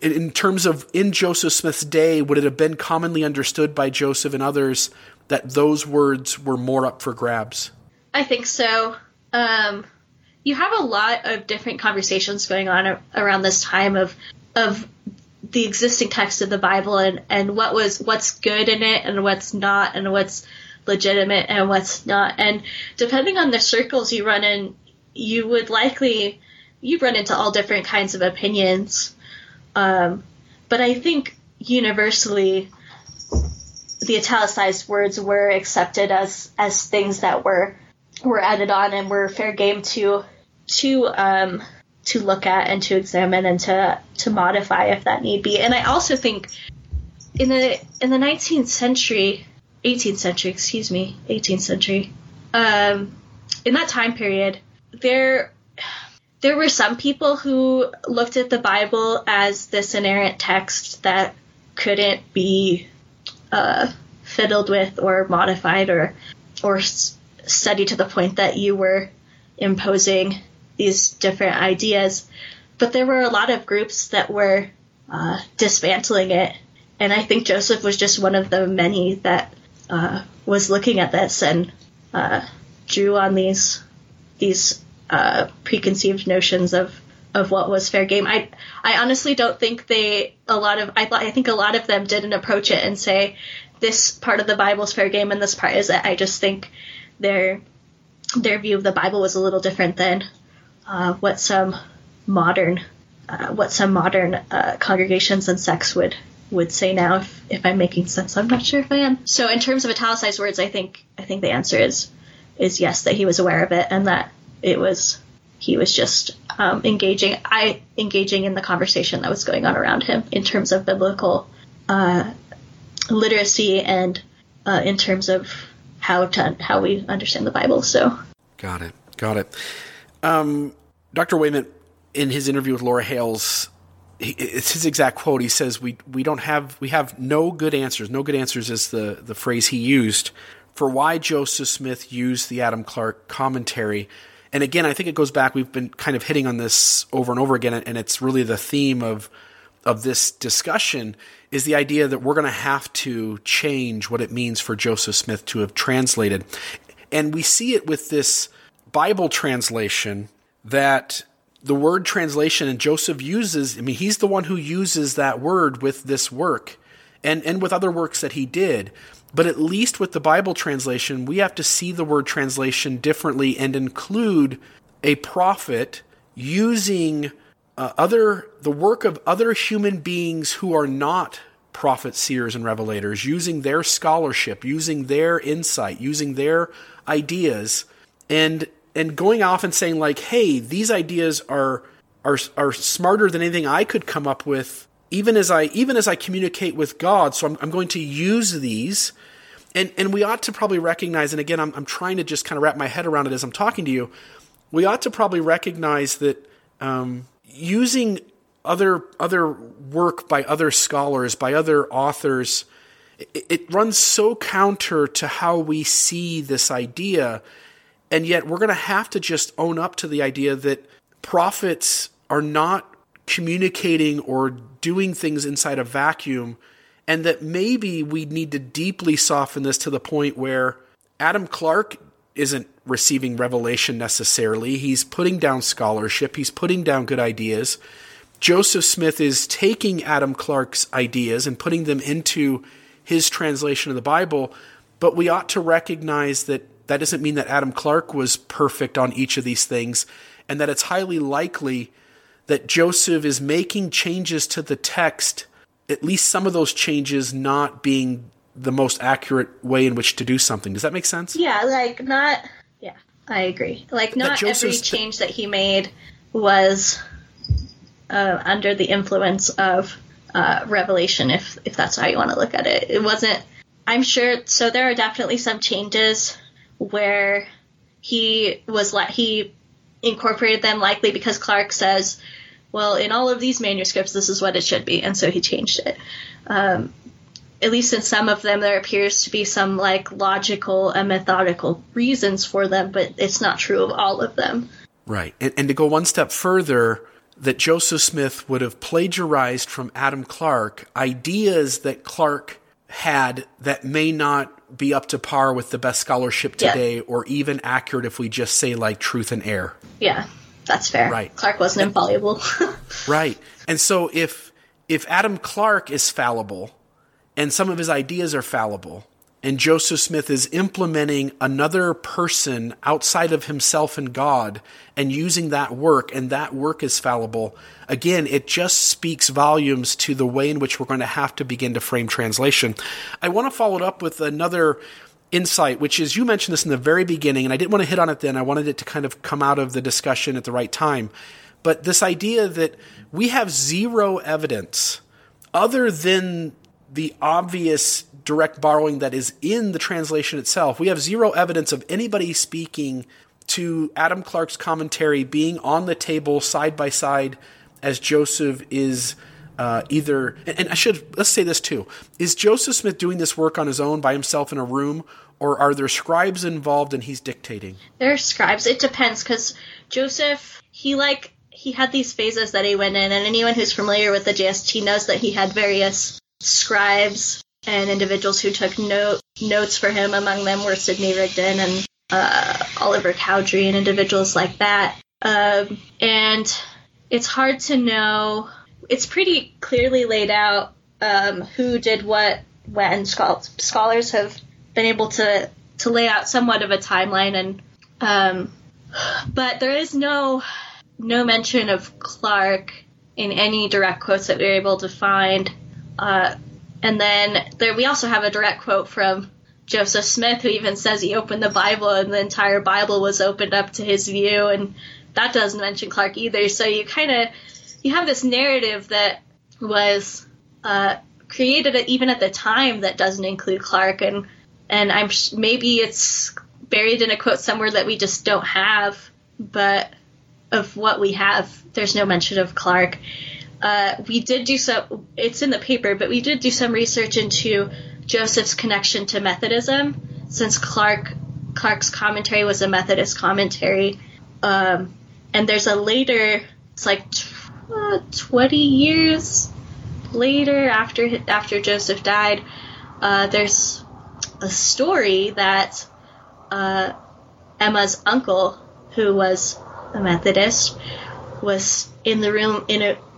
in terms of, in Joseph Smith's day, would it have been commonly understood by Joseph and others that those words were more up for grabs? I think so. You have a lot of different conversations going on around this time of the existing text of the Bible and what's good in it and what's not and what's legitimate and what's not. And depending on the circles you run in, you run into all different kinds of opinions. But I think universally the italicized words were accepted as things that were added on and were fair game to look at and to examine and to modify if that need be. And I also think in the 18th century, in that time period, there were some people who looked at the Bible as this inerrant text that couldn't be fiddled with or modified or studied to the point that you were imposing these different ideas. But there were a lot of groups that were dismantling it. And I think Joseph was just one of the many that was looking at this and drew on these preconceived notions of what was fair game. I honestly don't think I think a lot of them didn't approach it and say, this part of the Bible is fair game and this part isn't. I just think their view of the Bible was a little different than what some modern congregations and sects would say now. If I'm making sense, I'm not sure if I am. So in terms of italicized words, I think the answer is yes, that he was aware of it and that he was just engaging in the conversation that was going on around him in terms of biblical literacy and in terms of how we understand the Bible. So got it. Dr. Wayment, in his interview with Laura Hales, it's his exact quote. He says, "We have no good answers. No good answers is the phrase he used for why Joseph Smith used the Adam Clark commentary." And again, I think it goes back. We've been kind of hitting on this over and over again, and it's really the theme of this discussion is the idea that we're going to have to change what it means for Joseph Smith to have translated. And we see it with this Bible translation that the word translation, and Joseph uses, I mean, he's the one who uses that word with this work and with other works that he did. But at least with the Bible translation, we have to see the word translation differently and include a prophet using the work of other human beings who are not prophets, seers, and revelators, using their scholarship, using their insight, using their ideas, and going off and saying like, hey, these ideas are smarter than anything I could come up with, even as I communicate with God. So I'm going to use these. And we ought to probably recognize, and again, I'm trying to just kind of wrap my head around it as I'm talking to you, we ought to probably recognize that using other work by other scholars, by other authors, it runs so counter to how we see this idea. And yet we're going to have to just own up to the idea that prophets are not communicating or doing things inside a vacuum, and that maybe we need to deeply soften this to the point where Adam Clark isn't receiving revelation necessarily. He's putting down scholarship. He's putting down good ideas. Joseph Smith is taking Adam Clark's ideas and putting them into his translation of the Bible, but we ought to recognize that doesn't mean that Adam Clark was perfect on each of these things, and that it's highly likely that Joseph is making changes to the text, at least some of those changes not being the most accurate way in which to do something. Does that make sense? Yeah, I agree. Like, not every change that he made was under the influence of revelation, if that's how you want to look at it. It wasn't, I'm sure, so there are definitely some changes where he incorporated them, likely because Clark says, well, in all of these manuscripts, this is what it should be, and so he changed it. At least in some of them, there appears to be some logical and methodical reasons for them, but it's not true of all of them. Right. And to go one step further, that Joseph Smith would have plagiarized from Adam Clark ideas that Clark had that may not be up to par with the best scholarship today, yeah, or even accurate if we just say truth and error. Yeah, that's fair. Right. Clark wasn't infallible. Right. And so if Adam Clark is fallible and some of his ideas are fallible and Joseph Smith is implementing another person outside of himself and God and using that work, and that work is fallible, again, it just speaks volumes to the way in which we're going to have to begin to frame translation. I want to follow it up with another insight, which is, you mentioned this in the very beginning, and I didn't want to hit on it then. I wanted it to kind of come out of the discussion at the right time. But this idea that we have zero evidence other than the obvious direct borrowing that is in the translation itself. We have zero evidence of anybody speaking to Adam Clark's commentary being on the table side by side as Joseph is either, and I should, let's say this too, is Joseph Smith doing this work on his own by himself in a room, or are there scribes involved and he's dictating? There are scribes. It depends, because Joseph, he had these phases that he went in, and anyone who's familiar with the JST knows that he had various scribes and individuals who took notes for him. Among them were Sidney Rigdon and Oliver Cowdery and individuals like that. And it's hard to know. It's pretty clearly laid out who did what when. Scholars have been able to lay out somewhat of a timeline, and but there is no mention of Clark in any direct quotes that we were able to find. And then we also have a direct quote from Joseph Smith, who even says he opened the Bible and the entire Bible was opened up to his view, and that doesn't mention Clark either. So you kind of, you have this narrative that was created even at the time that doesn't include Clark. And I'm maybe it's buried in a quote somewhere that we just don't have, but of what we have, there's no mention of Clark. We did do some, it's in the paper, but we did do some research into Joseph's connection to Methodism, since Clark's commentary was a Methodist commentary. And there's a later, it's like 20 years later after Joseph died, there's a story that Emma's uncle, who was a Methodist, was in the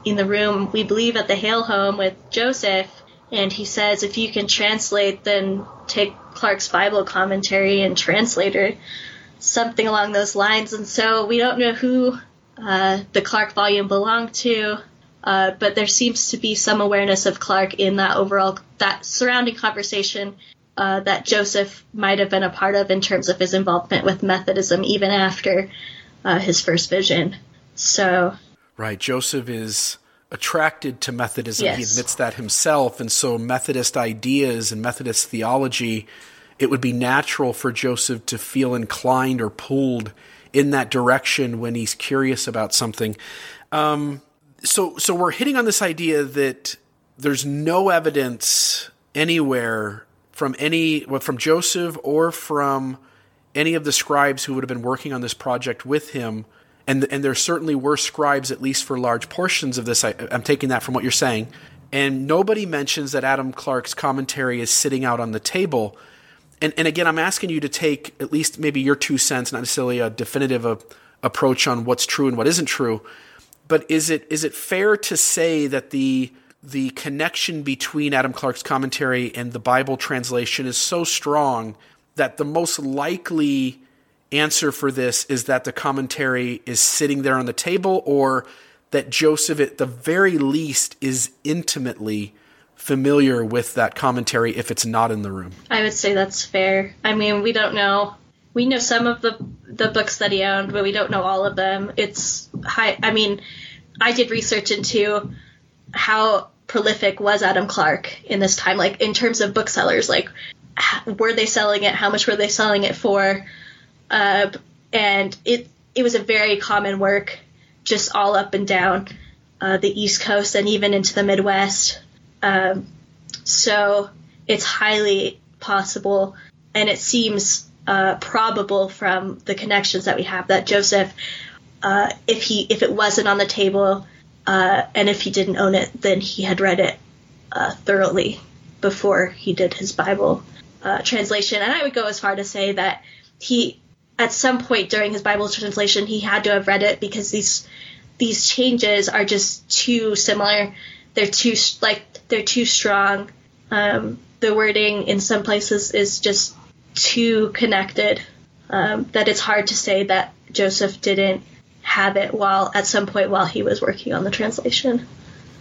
room, we believe, at the Hale home with Joseph, and he says, if you can translate, then take Clark's Bible commentary and translate her, something along those lines. And so we don't know who the Clark volume belonged to, but there seems to be some awareness of Clark in that overall, that surrounding conversation that Joseph might have been a part of in terms of his involvement with Methodism, even after his first vision. So... Right. Joseph is attracted to Methodism. Yes. He admits that himself. And so Methodist ideas and Methodist theology, it would be natural for Joseph to feel inclined or pulled in that direction when he's curious about something. So we're hitting on this idea that there's no evidence anywhere from Joseph or from any of the scribes who would have been working on this project with him. And there certainly were scribes, at least for large portions of this. I'm taking that from what you're saying. And nobody mentions that Adam Clark's commentary is sitting out on the table. And again, I'm asking you to take at least maybe your 2 cents, not necessarily a definitive approach on what's true and what isn't true. But is it fair to say that the connection between Adam Clark's commentary and the Bible translation is so strong that the most likely answer for this is that the commentary is sitting there on the table, or that Joseph at the very least is intimately familiar with that commentary if it's not in the room? I would say that's fair. I mean, we don't know. We know some of the books that he owned, but we don't know all of them. It's high. I mean, I did research into how prolific was Adam Clark in this time, like in terms of booksellers, like were they selling it? How much were they selling it for? And it was a very common work, just all up and down the East Coast and even into the Midwest. So it's highly possible, and it seems probable from the connections that we have that Joseph, if it wasn't on the table and if he didn't own it, then he had read it thoroughly before he did his Bible translation. And I would go as far to say that he, at some point during his Bible translation, he had to have read it, because these changes are just too similar. They're too strong. The wording in some places is just too connected that it's hard to say that Joseph didn't have it at some point while he was working on the translation.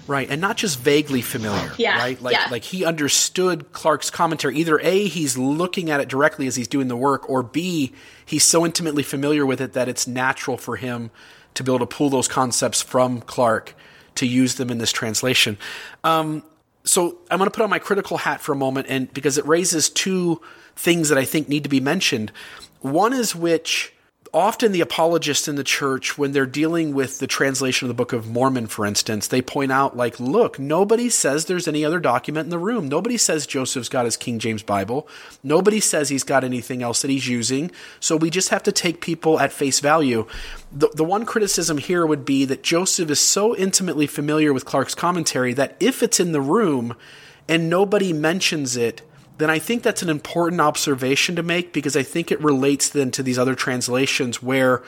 Right, and not just vaguely familiar, yeah, right? Like he understood Clark's commentary. Either A, he's looking at it directly as he's doing the work, or B, he's so intimately familiar with it that it's natural for him to be able to pull those concepts from Clark to use them in this translation. So I'm going to put on my critical hat for a moment, and because it raises two things that I think need to be mentioned. One is which often the apologists in the church, when they're dealing with the translation of the Book of Mormon, for instance, they point out, like, look, nobody says there's any other document in the room. Nobody says Joseph's got his King James Bible. Nobody says he's got anything else that he's using. So we just have to take people at face value. The one criticism here would be that Joseph is so intimately familiar with Clark's commentary that if it's in the room and nobody mentions it, then I think that's an important observation to make, because I think it relates then to these other translations where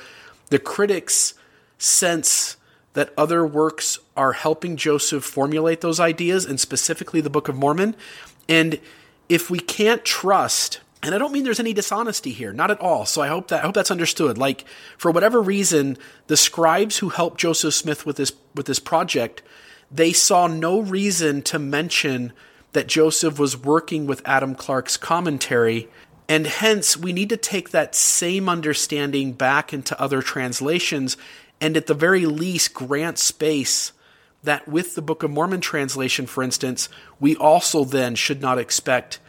the critics sense that other works are helping Joseph formulate those ideas, and specifically the Book of Mormon. And if we can't trust, and I don't mean there's any dishonesty here, not at all. So I hope that's understood. Like, for whatever reason, the scribes who helped Joseph Smith with this project, they saw no reason to mention that Joseph was working with Adam Clark's commentary And hence, we need to take that same understanding back into other translations and at the very least grant space that with the Book of Mormon translation, for instance, we also then should not expect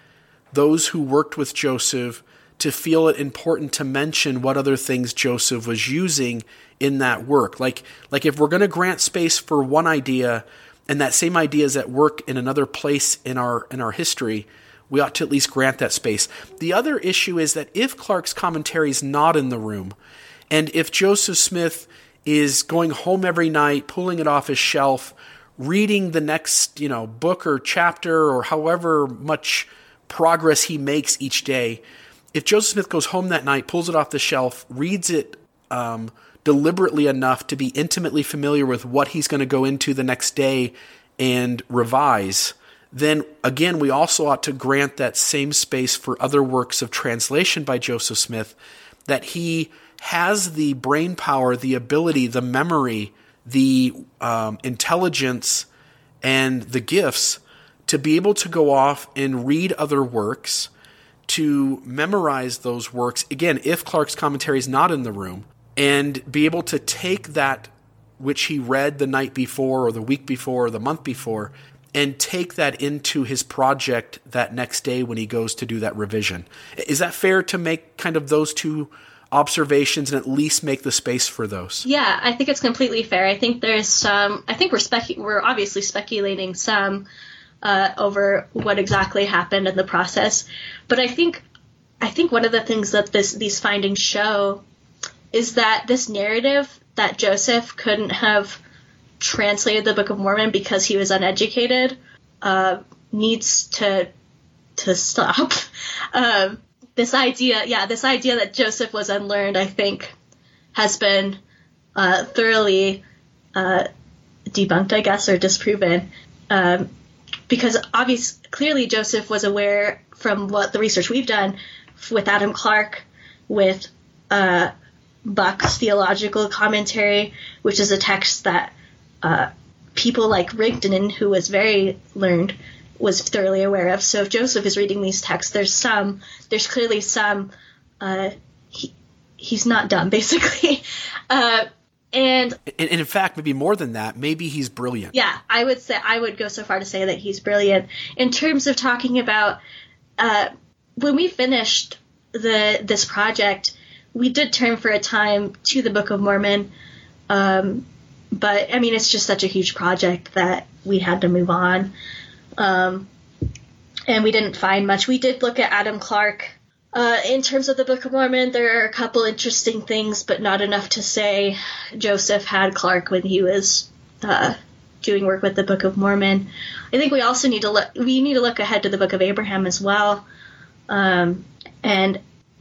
those who worked with Joseph to feel it important to mention what other things Joseph was using in that work. Like if we're going to grant space for one idea and that same idea is at work in another place in our history, we ought to at least grant that space. The other issue is that if Clark's commentary is not in the room, and if Joseph Smith is going home every night, pulling it off his shelf, reading the next, book or chapter or however much progress he makes each day, if Joseph Smith goes home that night, pulls it off the shelf, reads it deliberately enough to be intimately familiar with what he's going to go into the next day and revise, then again, we also ought to grant that same space for other works of translation by Joseph Smith, that he has the brain power, the ability, the memory, the intelligence, and the gifts to be able to go off and read other works, to memorize those works, again, if Clark's commentary is not in the room, and be able to take that which he read the night before or the week before or the month before and take that into his project that next day when he goes to do that revision. Is that fair to make kind of those two observations and at least make the space for those? Yeah, I think it's completely fair. I think there's some, we're obviously speculating some over what exactly happened in the process. But I think one of the things that these findings show is that this narrative that Joseph couldn't have translated the Book of Mormon because he was uneducated needs to stop. This idea that Joseph was unlearned, I think, has been thoroughly debunked, I guess, or disproven, because clearly Joseph was aware from what the research we've done with Adam Clark, with Buck's theological commentary, which is a text that people like Rigdon, who was very learned, was thoroughly aware of. So if Joseph is reading these texts, there's clearly some, he's not dumb, basically. And in fact, maybe more than that, maybe he's brilliant. Yeah, I would go so far to say that he's brilliant. In terms of talking about, when we finished this project, we did turn for a time to the Book of Mormon, but, it's just such a huge project that we had to move on. And we didn't find much. We did look at Adam Clark. In terms of the Book of Mormon, there are a couple interesting things, but not enough to say Joseph had Clark when he was doing work with the Book of Mormon. I think we also need to look ahead to the Book of Abraham as well. And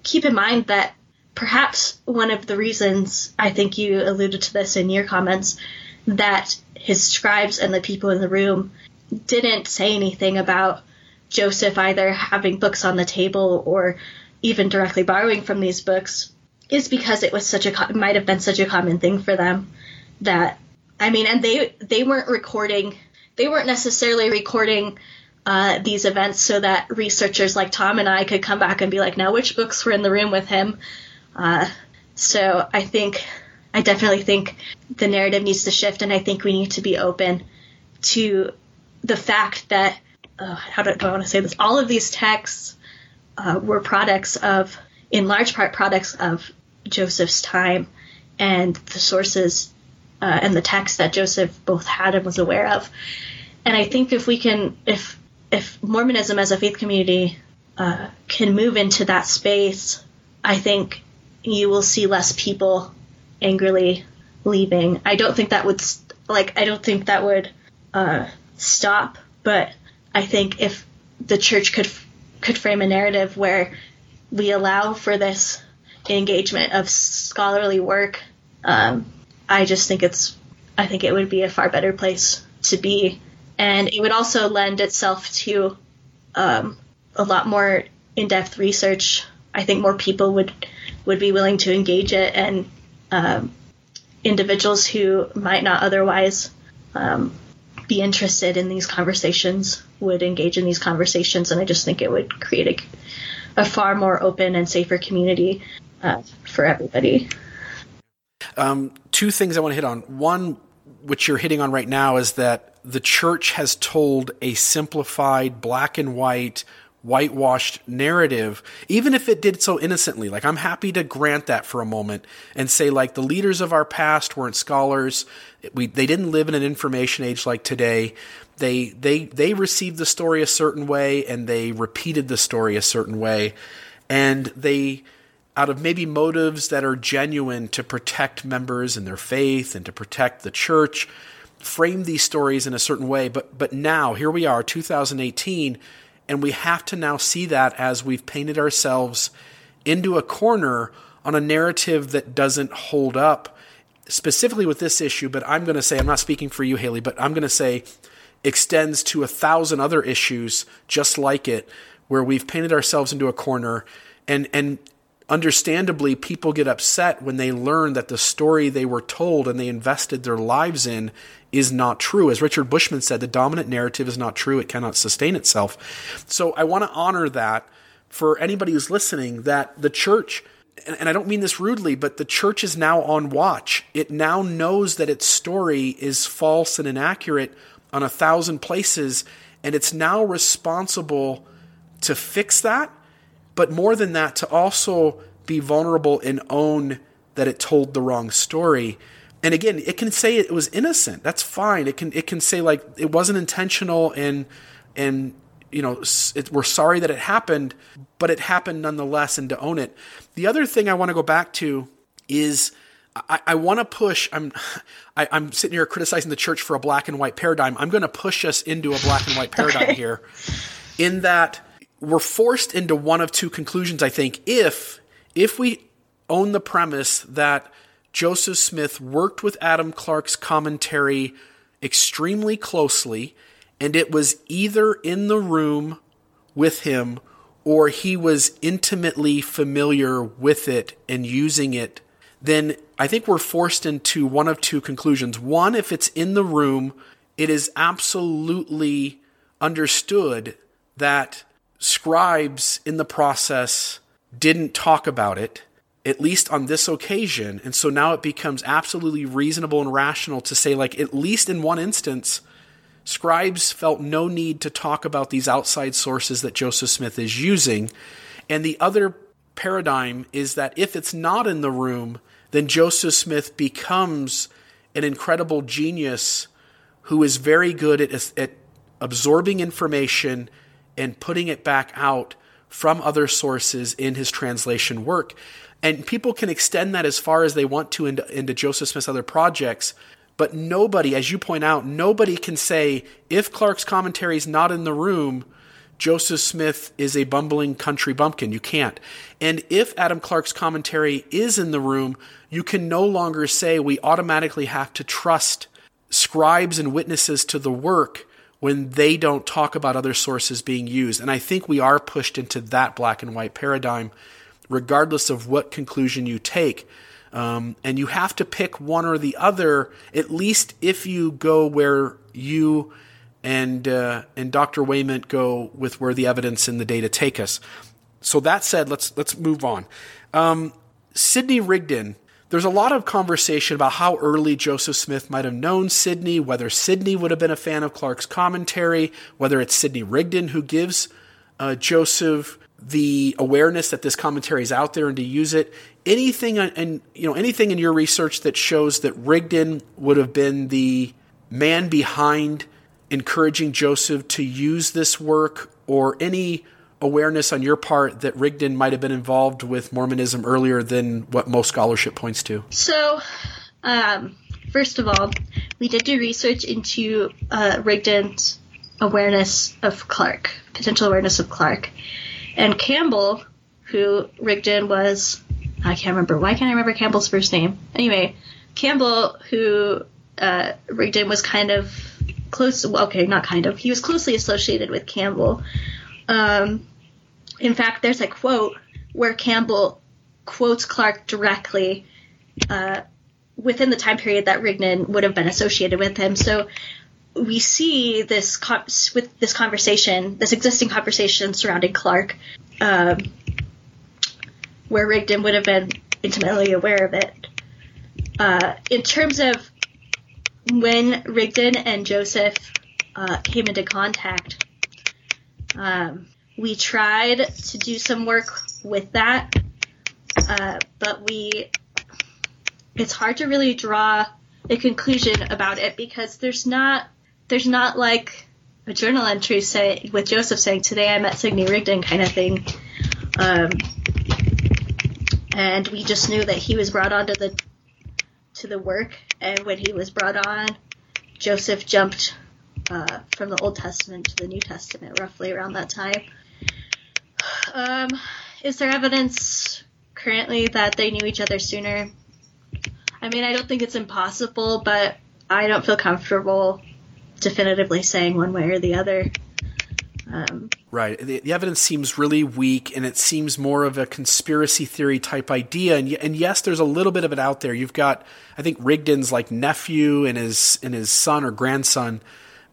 keep in mind that perhaps one of the reasons, I think you alluded to this in your comments, that his scribes and the people in the room didn't say anything about Joseph either having books on the table or even directly borrowing from these books, is because it might have been such a common thing for them that, and they weren't recording, they weren't necessarily recording these events so that researchers like Tom and I could come back and be like, now which books were in the room with him? So I definitely think the narrative needs to shift, and I think we need to be open to the fact that, how do I want to say this? All of these texts were in large part products of Joseph's time, and the sources and the texts that Joseph both had and was aware of. And I think if Mormonism as a faith community can move into that space, I think you will see less people angrily leaving. I don't think that would stop, but I think if the church could frame a narrative where we allow for this engagement of scholarly work, I think it would be a far better place to be, and it would also lend itself to a lot more in-depth research. I think more people would be willing to engage it, and individuals who might not otherwise be interested in these conversations would engage in these conversations, and I just think it would create a far more open and safer community for everybody. Two things I want to hit on. One, which you're hitting on right now, is that the church has told a simplified, black and white, whitewashed narrative, even if it did so innocently. Like, I'm happy to grant that for a moment and say, like, the leaders of our past weren't scholars. They didn't live in an information age like today. They received the story a certain way, and they repeated the story a certain way. And they, out of maybe motives that are genuine to protect members and their faith and to protect the church, frame these stories in a certain way. But now, here we are, 2018, and we have to now see that as we've painted ourselves into a corner on a narrative that doesn't hold up, specifically with this issue. But I'm going to say, I'm not speaking for you, Haley, but I'm going to say extends to 1,000 other issues just like it, where we've painted ourselves into a corner. And understandably, people get upset when they learn that the story they were told and they invested their lives in is not true. As Richard Bushman said, the dominant narrative is not true. It cannot sustain itself. So I want to honor that for anybody who's listening, that the church, and I don't mean this rudely, but the church is now on watch. It now knows that its story is false and inaccurate on 1,000 places, and it's now responsible to fix that, but more than that, to also be vulnerable and own that it told the wrong story. And again, it can say it was innocent. That's fine. It can say, like, it wasn't intentional, and you know, we're sorry that it happened, but it happened nonetheless, and to own it. The other thing I want to go back to is I want to push. I'm sitting here criticizing the church for a black and white paradigm. I'm going to push us into a black and white paradigm here, in that we're forced into one of two conclusions. I think if we own the premise that Joseph Smith worked with Adam Clark's commentary extremely closely, and it was either in the room with him or he was intimately familiar with it and using it, then I think we're forced into one of two conclusions. One, if it's in the room, it is absolutely understood that scribes in the process didn't talk about it, at least on this occasion. And so now it becomes absolutely reasonable and rational to say, like, at least in one instance, scribes felt no need to talk about these outside sources that Joseph Smith is using. And the other paradigm is that if it's not in the room, then Joseph Smith becomes an incredible genius who is very good at absorbing information and putting it back out from other sources in his translation work. And people can extend that as far as they want to into Joseph Smith's other projects, but nobody, as you point out, nobody can say, if Clark's commentary is not in the room, Joseph Smith is a bumbling country bumpkin. You can't. And if Adam Clark's commentary is in the room, you can no longer say we automatically have to trust scribes and witnesses to the work when they don't talk about other sources being used. And I think we are pushed into that black and white paradigm, regardless of what conclusion you take. And you have to pick one or the other, at least if you go where you and Dr. Wayment go with where the evidence and the data take us. So that said, let's move on. Sidney Rigdon, there's a lot of conversation about how early Joseph Smith might have known Sidney, whether Sidney would have been a fan of Clark's commentary, whether it's Sidney Rigdon who gives Joseph the awareness that this commentary is out there and to use it. Anything in your research that shows that Rigdon would have been the man behind encouraging Joseph to use this work, or any awareness on your part that Rigdon might have been involved with Mormonism earlier than what most scholarship points to? So, first of all, we did do research into Rigdon's potential awareness of Clark. And Campbell, who Rigdon was, I can't remember. Why can't I remember Campbell's first name? Anyway, Campbell, who Rigdon was kind of close. Okay, not kind of. He was closely associated with Campbell. In fact, there's a quote where Campbell quotes Clark directly within the time period that Rigdon would have been associated with him. So we see this with this conversation, this existing conversation surrounding Clark, where Rigdon would have been intimately aware of it. In terms of when Rigdon and Joseph came into contact, we tried to do some work with that, but it's hard to really draw a conclusion about it because there's not like a journal entry say with Joseph saying, "Today I met Sidney Rigdon," kind of thing. And we just knew that he was brought onto the work, and when he was brought on, Joseph jumped from the Old Testament to the New Testament, roughly around that time. Is there evidence currently that they knew each other sooner? I mean, I don't think it's impossible, but I don't feel comfortable definitively saying one way or the other. Right. The evidence seems really weak, and it seems more of a conspiracy theory type idea. And yes, there's a little bit of it out there. You've got, I think, Rigdon's like nephew and his son or grandson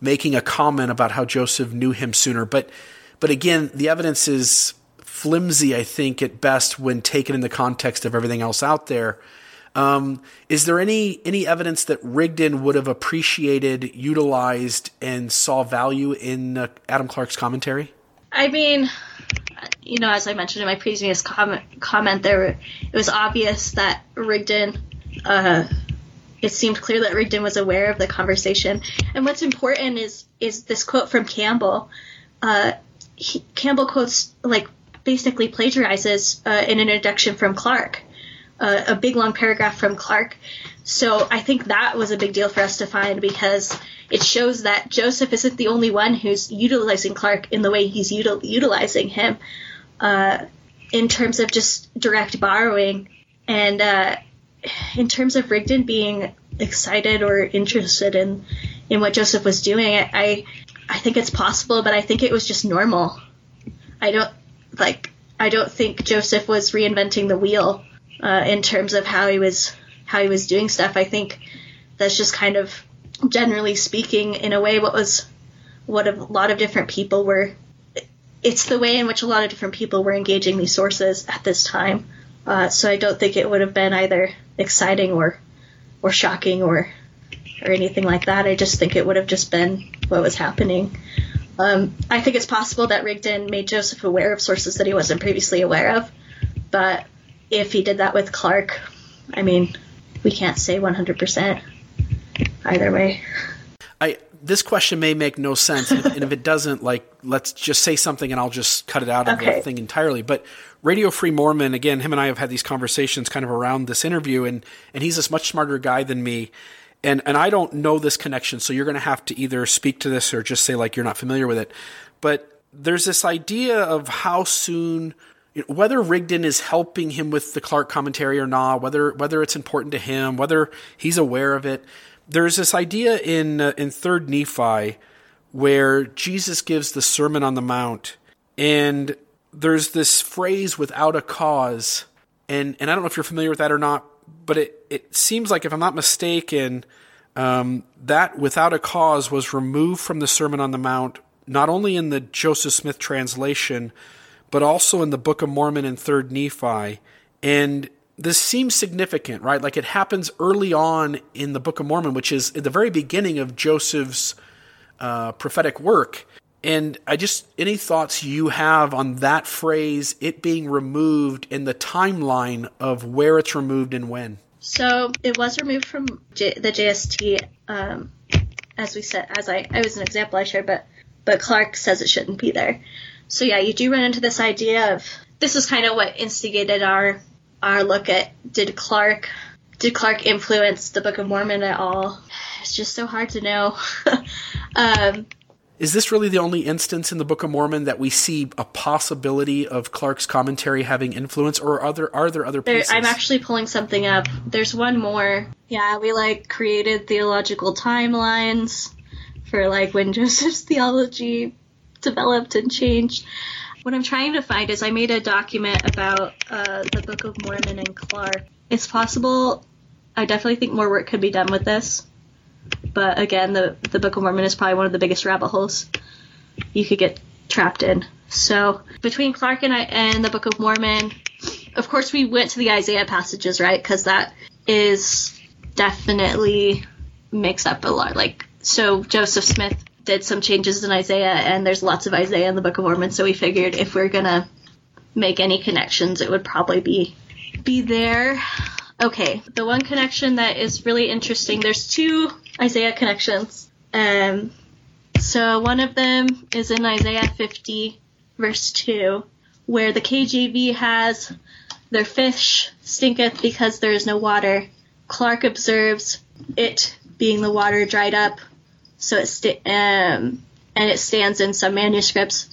making a comment about how Joseph knew him sooner. But again, the evidence is flimsy, I think, at best when taken in the context of everything else out there. Is there any evidence that Rigdon would have appreciated, utilized, and saw value in Adam Clark's commentary? I mean, you know, as I mentioned in my previous comment, it was obvious that Rigdon, it seemed clear that Rigdon was aware of the conversation. And what's important is this quote from Campbell. Campbell quotes, like, basically plagiarizes an introduction from Clark. A big long paragraph from Clark. So I think that was a big deal for us to find because it shows that Joseph isn't the only one who's utilizing Clark in the way he's utilizing him in terms of just direct borrowing. And in terms of Rigdon being excited or interested in what Joseph was doing, I think it's possible, but I think it was just normal. I don't think Joseph was reinventing the wheel. In terms of how he was doing stuff, I think that's just kind of, generally speaking, in a way, what a lot of different people were. It's the way in which a lot of different people were engaging these sources at this time. So I don't think it would have been either exciting or shocking or anything like that. I just think it would have just been what was happening. I think it's possible that Rigdon made Joseph aware of sources that he wasn't previously aware of, but if he did that with Clark, I mean, we can't say 100% either way. This question may make no sense, and if it doesn't, like, let's just say something and I'll just cut it out of the thing entirely. But Radio Free Mormon, again, him and I have had these conversations kind of around this interview, and he's this much smarter guy than me, and I don't know this connection, so you're going to have to either speak to this or just say, like, you're not familiar with it. But there's this idea of how soon – whether Rigdon is helping him with the Clark commentary or not, whether it's important to him, whether he's aware of it, there's this idea in 3 Nephi where Jesus gives the Sermon on the Mount, and there's this phrase "without a cause," and I don't know if you're familiar with that or not, but it seems like, if I'm not mistaken, that "without a cause" was removed from the Sermon on the Mount, not only in the Joseph Smith translation, but also in the Book of Mormon and 3 Nephi. And this seems significant, right? Like, it happens early on in the Book of Mormon, which is at the very beginning of Joseph's prophetic work. And any thoughts you have on that phrase, it being removed, and the timeline of where it's removed and when? So it was removed from the JST, as we said, as I was an example I shared, but Clark says it shouldn't be there. So yeah, you do run into this idea of, this is kind of what instigated our look at, did Clark influence the Book of Mormon at all? It's just so hard to know. Is this really the only instance in the Book of Mormon that we see a possibility of Clark's commentary having influence, or are there other pieces? I'm actually pulling something up. There's one more. Yeah, we created theological timelines for when Joseph's theology developed and changed. What I'm trying to find is, I made a document about the Book of Mormon and Clark. It's possible. I definitely think more work could be done with this, but again, the Book of Mormon is probably one of the biggest rabbit holes you could get trapped in. So between Clark and the Book of Mormon, of course, we went to the Isaiah passages, right? Because that is definitely makes up a lot. Like, so Joseph Smith did some changes in Isaiah, and there's lots of Isaiah in the Book of Mormon, so we figured if we're going to make any connections, it would probably be there. Okay, the one connection that is really interesting, there's two Isaiah connections. So one of them is in Isaiah 50, verse 2, where the KJV has, "Their fish stinketh because there is no water." Clark observes it being the water dried up, so it and it stands in some manuscripts.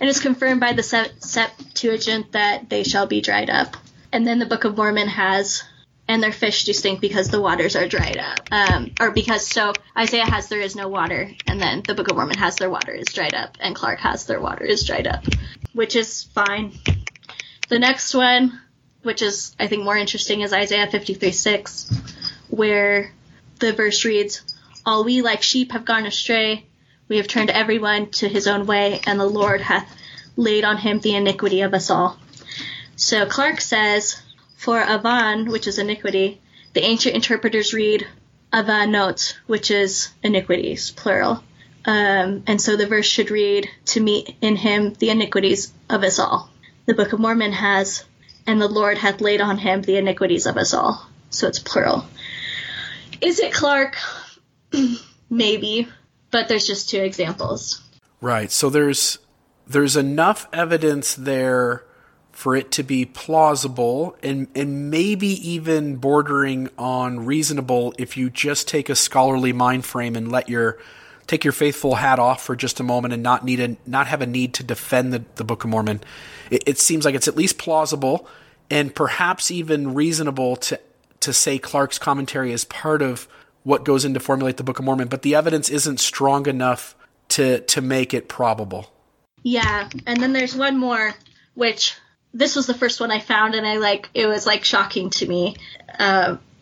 And it's confirmed by the Septuagint that they shall be dried up. And then the Book of Mormon has, "And their fish do stink because the waters are dried up." So Isaiah has, "There is no water." And then the Book of Mormon has, "Their water is dried up." And Clark has, "Their water is dried up," which is fine. The next one, which is, I think, more interesting, is Isaiah 53:6, where the verse reads, "All we like sheep have gone astray. We have turned everyone to his own way, and the Lord hath laid on him the iniquity of us all." So Clark says, for avan, which is iniquity, the ancient interpreters read avanot, which is iniquities, plural. And so the verse should read, "To meet in him the iniquities of us all." The Book of Mormon has, "And the Lord hath laid on him the iniquities of us all." So it's plural. Is it Clark? Maybe. But there's just two examples. Right. So there's enough evidence there for it to be plausible and maybe even bordering on reasonable if you just take a scholarly mind frame and take your faithful hat off for just a moment and not have a need to defend the Book of Mormon. It seems like it's at least plausible and perhaps even reasonable to say Clark's commentary is part of what goes in to formulate the Book of Mormon, but the evidence isn't strong enough to make it probable. Yeah, and then there's one more, which this was the first one I found, and it was shocking to me.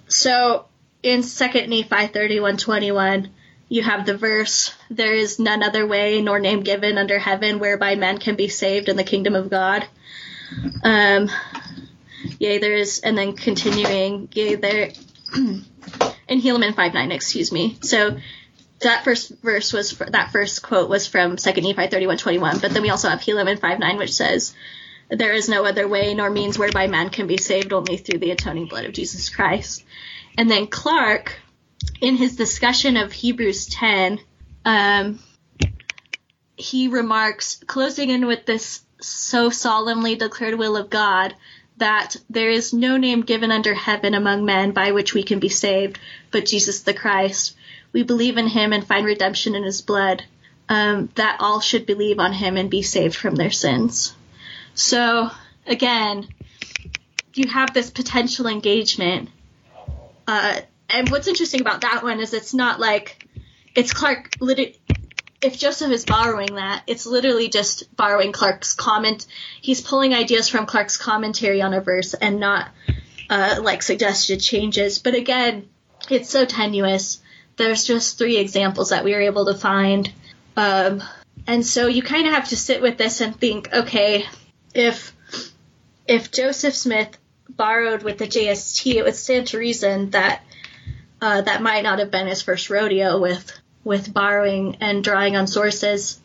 So in 2 Nephi 31:21, you have the verse, "There is none other way nor name given under heaven whereby man can be saved in the kingdom of God." Yea, there is, and then continuing, yea, there... in Helaman 5:9, excuse me. So that first verse was from 2 Nephi 31:21, but then we also have Helaman 5:9, which says, "There is no other way nor means whereby man can be saved only through the atoning blood of Jesus Christ." And then Clark, in his discussion of Hebrews 10, he remarks, closing in with this so solemnly declared will of God, that there is no name given under heaven among men by which we can be saved, but Jesus the Christ. We believe in him and find redemption in his blood, that all should believe on him and be saved from their sins. So, again, you have this potential engagement. And what's interesting about that one is it's not like it's Clark literally. If Joseph is borrowing that, it's literally just borrowing Clark's comment. He's pulling ideas from Clark's commentary on a verse and not suggested changes. But again, it's so tenuous. There's just three examples that we were able to find. And so you kind of have to sit with this and think, okay, if Joseph Smith borrowed with the JST, it would stand to reason that that might not have been his first rodeo with borrowing and drawing on sources.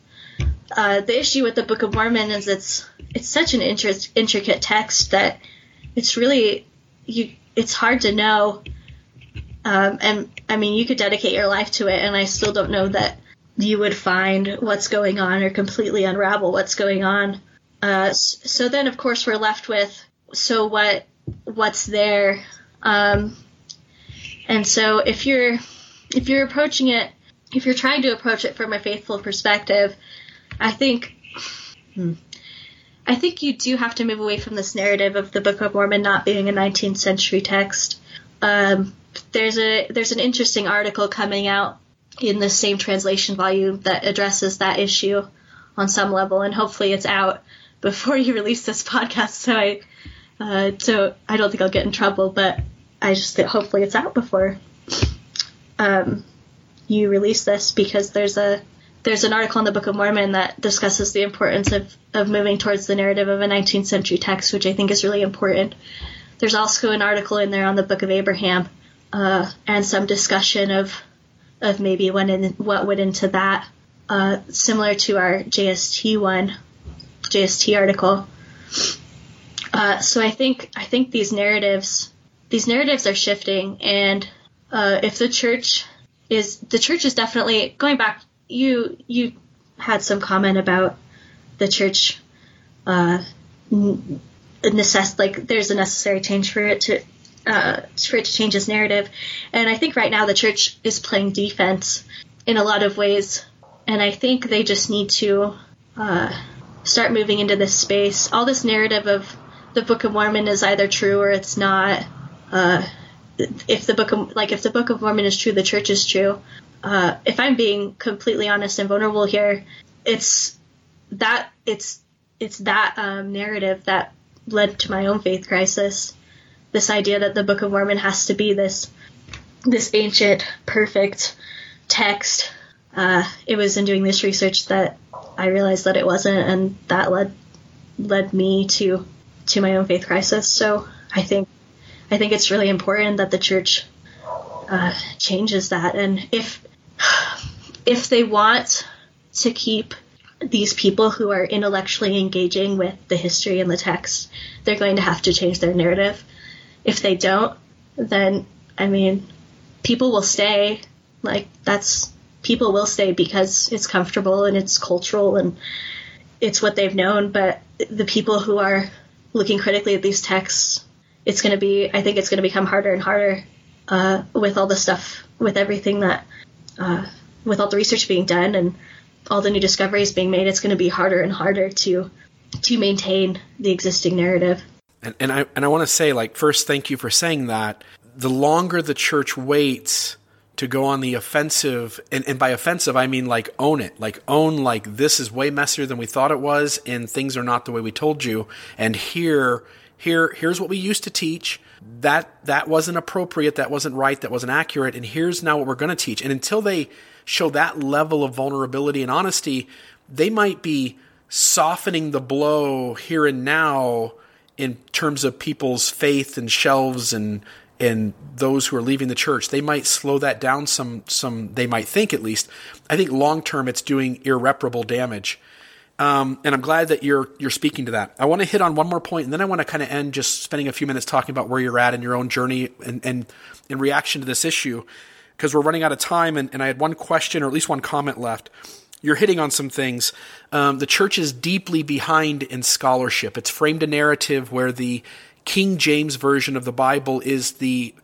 The issue with the Book of Mormon is it's such an intricate text that it's really it's hard to know. And I mean, you could dedicate your life to it, and I still don't know that you would find what's going on or completely unravel what's going on. So then, of course, we're left with what's there, and so if you're approaching it. If you're trying to approach it from a faithful perspective, I think you do have to move away from this narrative of the Book of Mormon not being a 19th century text. There's an interesting article coming out in the same translation volume that addresses that issue on some level, and hopefully it's out before you release this podcast. So I don't think I'll get in trouble, but I just think hopefully it's out before you release this, because there's a There's an article in the Book of Mormon that discusses the importance of moving towards the narrative of a 19th century text, which I think is really important. There's also an article in there on the Book of Abraham, and some discussion of maybe what went into that, similar to our JST article. So I think these narratives are shifting, and if the church is definitely going back. You had some comment about the church, there's a necessary change for it to change its narrative, and I think right now the church is playing defense in a lot of ways, and I think they just need to start moving into this space. All this narrative of the Book of Mormon is either true or it's not. If the Book of Mormon is true, the church is true. If I'm being completely honest and vulnerable here, it's that narrative that led to my own faith crisis. This idea that the Book of Mormon has to be this ancient, perfect text. It was in doing this research that I realized that it wasn't, and that led me to my own faith crisis. So I think it's really important that the church changes that, and if they want to keep these people who are intellectually engaging with the history and the text, they're going to have to change their narrative. If they don't, then people will stay. People will stay because it's comfortable and it's cultural and it's what they've known. But the people who are looking critically at these texts, it's going to become harder and harder. With all the stuff, with everything that, with all the research being done and all the new discoveries being made, it's going to be harder and harder to maintain the existing narrative. And I want to say, first, thank you for saying that. The longer the church waits to go on the offensive, and by offensive I mean own it, this is way messier than we thought it was, and things are not the way we told you, and here's what we used to teach. That wasn't appropriate, that wasn't right, that wasn't accurate, and here's now what we're going to teach. And until they show that level of vulnerability and honesty, they might be softening the blow here and now in terms of people's faith and shelves and those who are leaving the church. They might slow that down some, they might think at least. I think long-term it's doing irreparable damage. And I'm glad that you're speaking to that. I want to hit on one more point, and then I want to kind of end just spending a few minutes talking about where you're at in your own journey and in reaction to this issue, because we're running out of time, and I had one question or at least one comment left. You're hitting on some things. The church is deeply behind in scholarship. It's framed a narrative where the King James Version of the Bible is the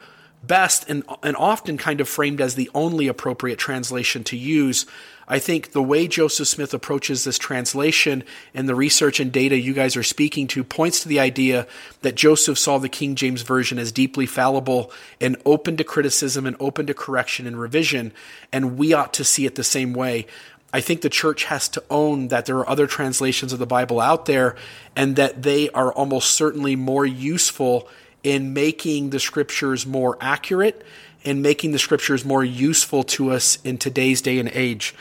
best and often kind of framed as the only appropriate translation to use. I think the way Joseph Smith approaches this translation and the research and data you guys are speaking to points to the idea that Joseph saw the King James Version as deeply fallible and open to criticism and open to correction and revision, and we ought to see it the same way. I think the church has to own that there are other translations of the Bible out there and that they are almost certainly more useful in making the scriptures more accurate and making the scriptures more useful to us in today's day and age.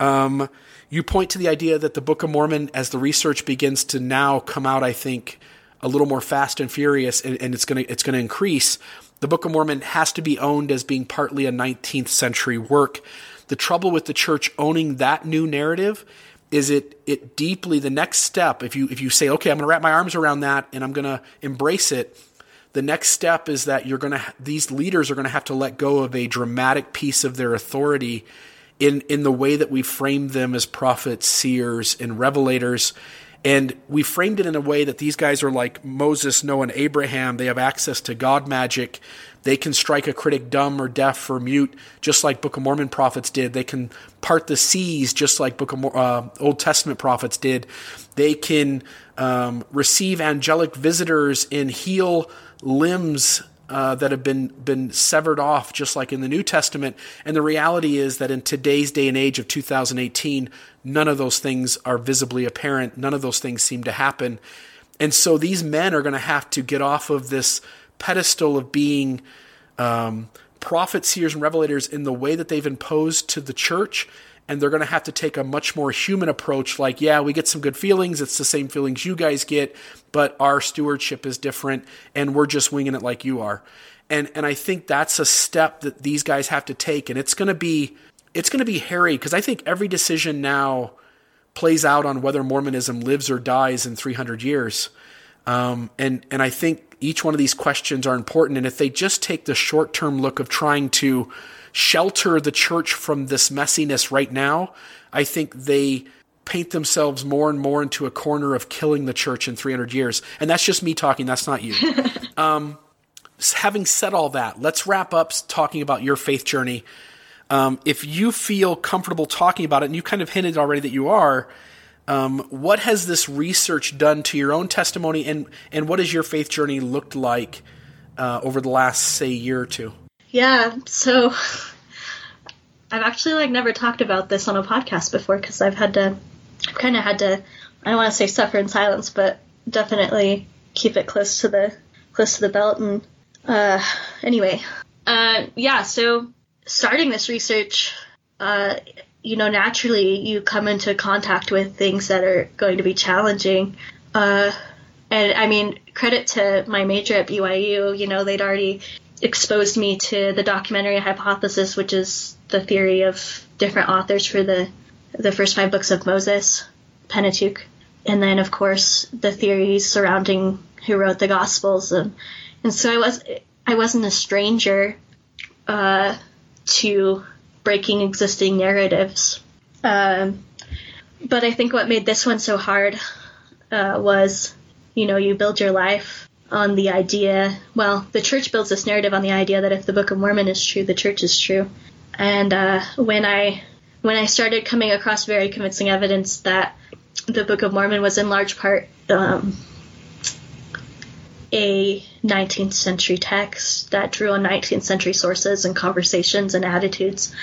You point to the idea that the Book of Mormon, as the research begins to now come out, I think, a little more fast and furious, and it's going to increase. The Book of Mormon has to be owned as being partly a 19th century work. The trouble with the church owning that new narrative is it deeply, the next step, if you say, okay, I'm going to wrap my arms around that and I'm going to embrace it, the next step is that these leaders are going to have to let go of a dramatic piece of their authority in the way that we framed them as prophets, seers, and revelators. And we framed it in a way that these guys are like Moses, Noah, and Abraham. They have access to God magic. They can strike a critic dumb or deaf or mute, just like Book of Mormon prophets did. They can part the seas, just like Old Testament prophets did. They can receive angelic visitors and heal limbs that have been severed off, just like in the New Testament. And the reality is that in today's day and age of 2018, none of those things are visibly apparent. None of those things seem to happen. And so these men are going to have to get off of this pedestal of being prophets, seers, and revelators in the way that they've imposed to the church and they're going to have to take a much more human approach, like, yeah, we get some good feelings, it's the same feelings you guys get, but our stewardship is different, and we're just winging it like you are. And I think that's a step that these guys have to take, and it's going to be hairy, because I think every decision now plays out on whether Mormonism lives or dies in 300 years. And I think each one of these questions are important, and if they just take the short-term look of trying to shelter the church from this messiness right now, I think they paint themselves more and more into a corner of killing the church in 300 years. And that's just me talking, that's not you. Having said all that, let's wrap up talking about your faith journey. If you feel comfortable talking about it, and you kind of hinted already that you are, what has this research done to your own testimony, and what has your faith journey looked like over the last, say, year or two? Yeah, so I've actually never talked about this on a podcast before, because I've kind of had to, I don't want to say suffer in silence, but definitely keep it close to the belt. And so starting this research, naturally you come into contact with things that are going to be challenging. And I mean, credit to my major at BYU, they'd already exposed me to the documentary hypothesis, which is the theory of different authors for the first 5 books of Moses, Pentateuch. And then, of course, the theories surrounding who wrote the Gospels. And so I wasn't a stranger to breaking existing narratives. But I think what made this one so hard was, you build your life on the idea, the church builds this narrative on the idea that if the Book of Mormon is true, the church is true. And when I started coming across very convincing evidence that the Book of Mormon was in large part a 19th century text that drew on 19th century sources and conversations and attitudes,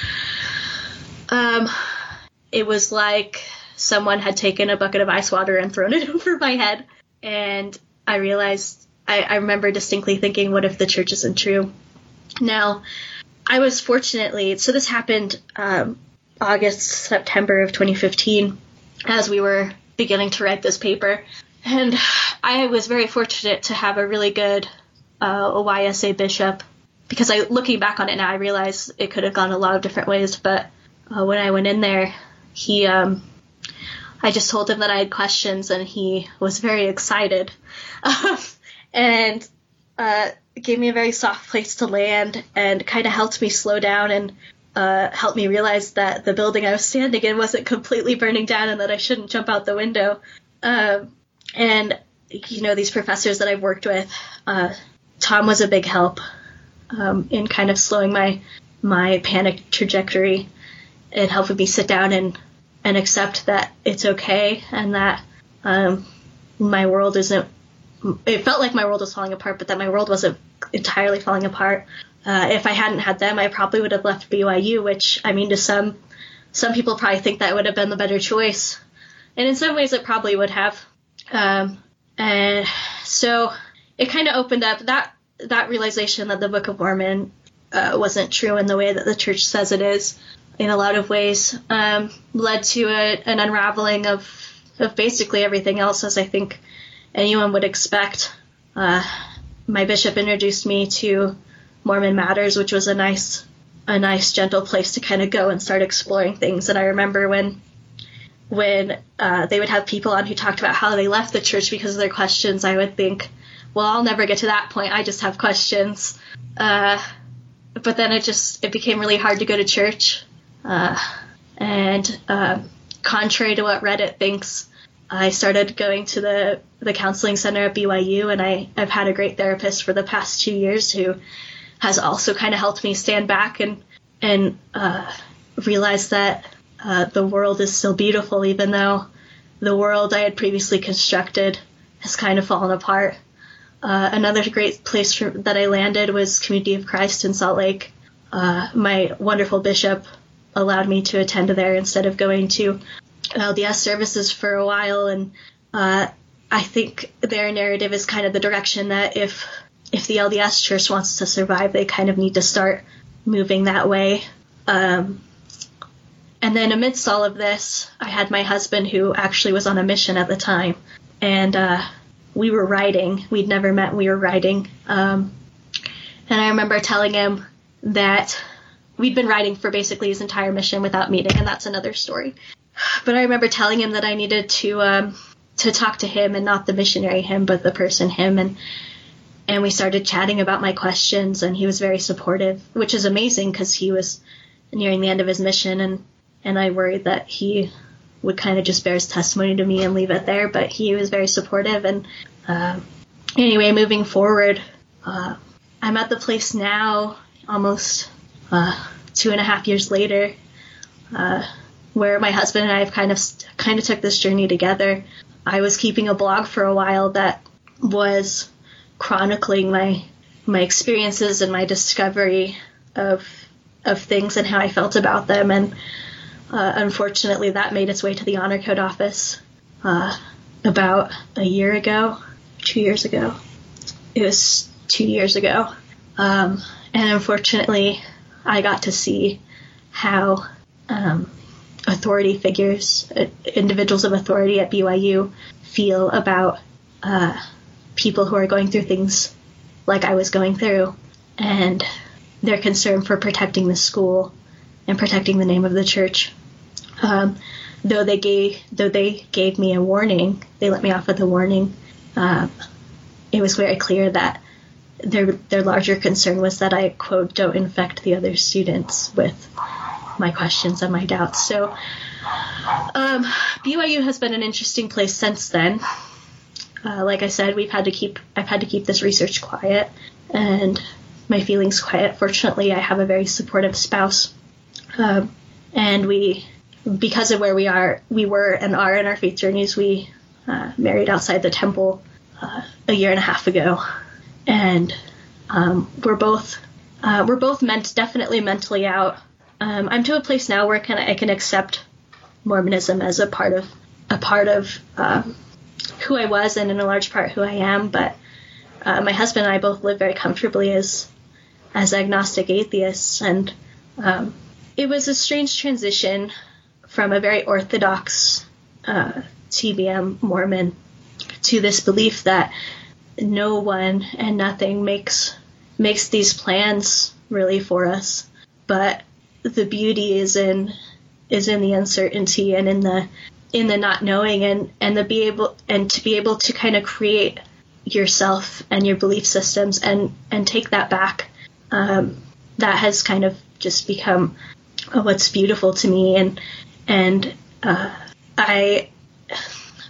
it was like someone had taken a bucket of ice water and thrown it over my head. And I realized, I remember distinctly thinking, what if the church isn't true? Now, I was fortunately, so this happened August, September of 2015, as we were beginning to write this paper. And I was very fortunate to have a really good OYSA bishop, because looking back on it now, I realize it could have gone a lot of different ways. But when I went in there, I just told him that I had questions, and he was very excited and gave me a very soft place to land, and kind of helped me slow down and helped me realize that the building I was standing in wasn't completely burning down, and that I shouldn't jump out the window. And, these professors that I've worked with, Tom was a big help in kind of slowing my panic trajectory, and helping me sit down and accept that it's okay, and that my world isn't, it felt like my world was falling apart, but that my world wasn't entirely falling apart. If I hadn't had them, I probably would have left BYU, which, I mean, to some people probably think that would have been the better choice. And in some ways it probably would have. And so it kind of opened up that realization that the Book of Mormon wasn't true in the way that the church says it is, in a lot of ways, led to an unraveling of basically everything else, as I think anyone would expect. My bishop introduced me to Mormon Matters, which was a nice, gentle place to kind of go and start exploring things. And I remember when they would have people on who talked about how they left the church because of their questions, I would think, well, I'll never get to that point. I just have questions. But then it became really hard to go to church. Contrary to what Reddit thinks, I started going to the counseling center at BYU, and I've had a great therapist for the past 2 years who has also kind of helped me stand back and realize that the world is still beautiful, even though the world I had previously constructed has kind of fallen apart. Another great place that I landed was Community of Christ in Salt Lake. My wonderful bishop allowed me to attend there instead of going to LDS services for a while. And I think their narrative is kind of the direction that if the LDS church wants to survive, they kind of need to start moving that way. And then amidst all of this, I had my husband, who actually was on a mission at the time, and we were writing. We'd never met. We were writing. And I remember telling him that we'd been writing for basically his entire mission without meeting, and that's another story. But I remember telling him that I needed to talk to him, and not the missionary him, but the person him. And we started chatting about my questions, and he was very supportive, which is amazing because he was nearing the end of his mission, and I worried that he would kind of just bear his testimony to me and leave it there, but he was very supportive. And anyway, moving forward, I'm at the place now, almost 2.5 years later, where my husband and I have kind of took this journey together. I was keeping a blog for a while that was chronicling my experiences and my discovery of things and how I felt about them, and unfortunately, that made its way to the Honor Code office about 2 years ago. It was 2 years ago. And unfortunately, I got to see how authority figures, individuals of authority at BYU, feel about people who are going through things like I was going through, and their concern for protecting the school and protecting the name of the church. Though they gave me a warning, they let me off with a warning. It was very clear that their larger concern was that I, quote, don't infect the other students with my questions and my doubts. So BYU has been an interesting place since then. Like I said, I've had to keep this research quiet and my feelings quiet. Fortunately, I have a very supportive spouse. And we, because of where we were and are in our faith journeys, we married outside the temple a 1.5 years ago, and we're both definitely mentally out. I'm to a place now where I can accept Mormonism as a part of who I was, and in a large part who I am. But my husband and I both live very comfortably as agnostic atheists, and it was a strange transition from a very orthodox TBM Mormon to this belief that no one and nothing makes these plans really for us, but the beauty is in the uncertainty and in the not knowing, and to be able to kind of create yourself and your belief systems and take that back. That has kind of just become what's beautiful to me, and I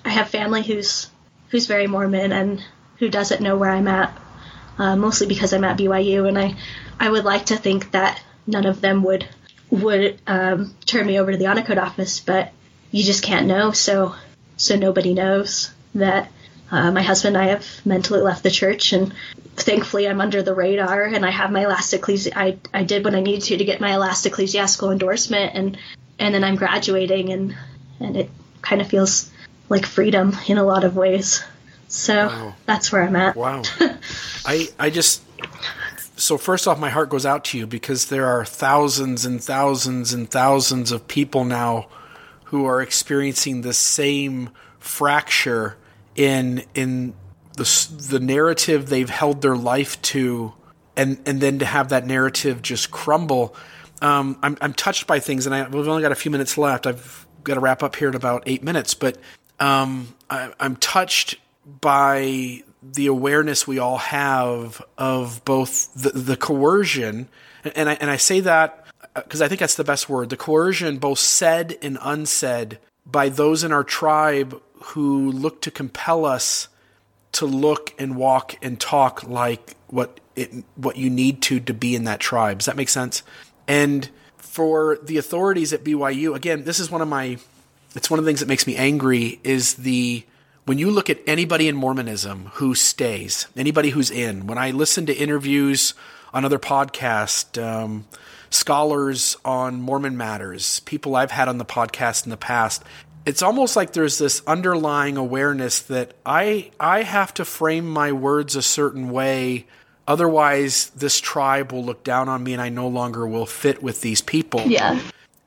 have family who's very Mormon and who doesn't know where I'm at, mostly because I'm at BYU, and I would like to think that none of them would turn me over to the Honor Code office, but you just can't know, so nobody knows that my husband and I have mentally left the church, and thankfully I'm under the radar, and I have my last I did what I needed to get my last ecclesiastical endorsement, and then I'm graduating, and it kind of feels like freedom in a lot of ways. So wow. That's where I'm at. Wow. I just, so first off, my heart goes out to you, because there are thousands and thousands and thousands of people now who are experiencing the same fracture in the narrative they've held their life to, and then to have that narrative just crumble. I'm touched by things, and we've only got a few minutes left. I've got to wrap up here in about 8 minutes, but I'm touched by the awareness we all have of both the coercion, and I say that because I think that's the best word, the coercion, both said and unsaid, by those in our tribe who look to compel us to look and walk and talk like what you need to be in that tribe. Does that make sense? And for the authorities at BYU, again, this is it's one of the things that makes me angry, is when you look at anybody in Mormonism who stays, anybody who's in, when I listen to interviews on other podcasts, scholars on Mormon Matters, people I've had on the podcast in the past, it's almost like there's this underlying awareness that I have to frame my words a certain way, otherwise this tribe will look down on me and I no longer will fit with these people. Yeah.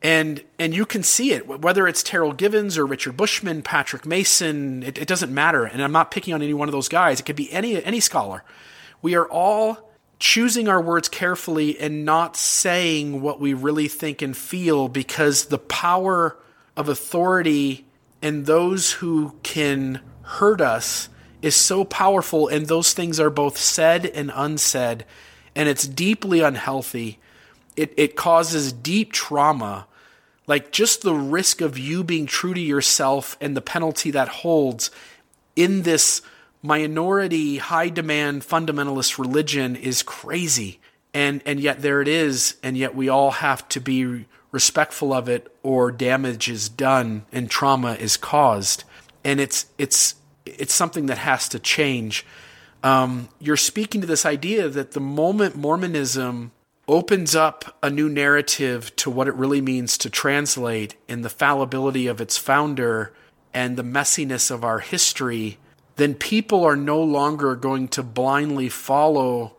And you can see it, whether it's Terrell Givens or Richard Bushman, Patrick Mason, it doesn't matter. And I'm not picking on any one of those guys. It could be any scholar. We are all choosing our words carefully and not saying what we really think and feel, because the power of authority and those who can hurt us is so powerful. And those things are both said and unsaid. And it's deeply unhealthy. It causes deep trauma. Like, just the risk of you being true to yourself and the penalty that holds in this minority, high-demand, fundamentalist religion is crazy. And yet there it is, and yet we all have to be respectful of it, or damage is done and trauma is caused. And it's something that has to change. You're speaking to this idea that the moment Mormonism opens up a new narrative to what it really means to translate, in the fallibility of its founder and the messiness of our history, then people are no longer going to blindly follow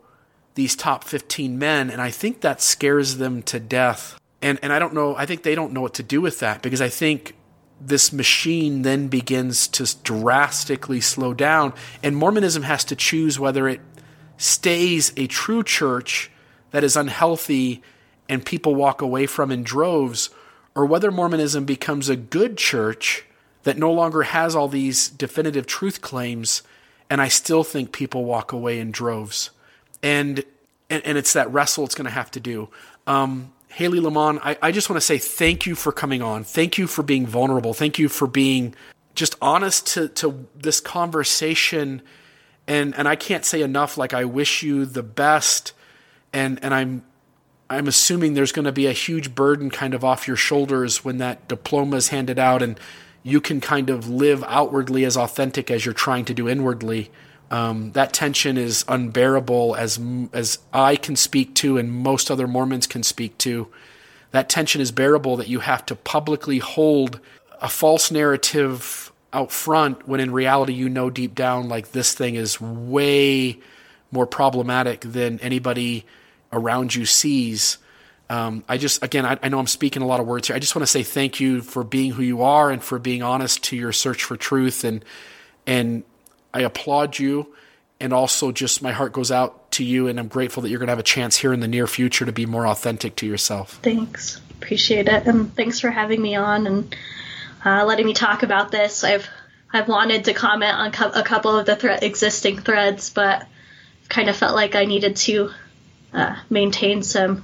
these top 15 men. And I think that scares them to death. And I don't know, I think they don't know what to do with that, because I think this machine then begins to drastically slow down. And Mormonism has to choose whether it stays a true church that is unhealthy and people walk away from in droves, or whether Mormonism becomes a good church that no longer has all these definitive truth claims, and I still think people walk away in droves. And it's that wrestle it's going to have to do. Haley Lamont, I just want to say thank you for coming on. Thank you for being vulnerable. Thank you for being just honest to this conversation. And I can't say enough, like, I wish you the best. And I'm assuming there's going to be a huge burden kind of off your shoulders when that diploma is handed out, and you can kind of live outwardly as authentic as you're trying to do inwardly. That tension is unbearable, as I can speak to and most other Mormons can speak to. That tension is bearable that you have to publicly hold a false narrative out front, when in reality you know deep down, like, this thing is way more problematic than anybody around you sees. I know I'm speaking a lot of words here. I just want to say thank you for being who you are and for being honest to your search for truth. And I applaud you. And also, just, my heart goes out to you, and I'm grateful that you're going to have a chance here in the near future to be more authentic to yourself. Thanks. Appreciate it. And thanks for having me on and letting me talk about this. I've wanted to comment on a couple of the existing threads, but kind of felt like I needed to maintain some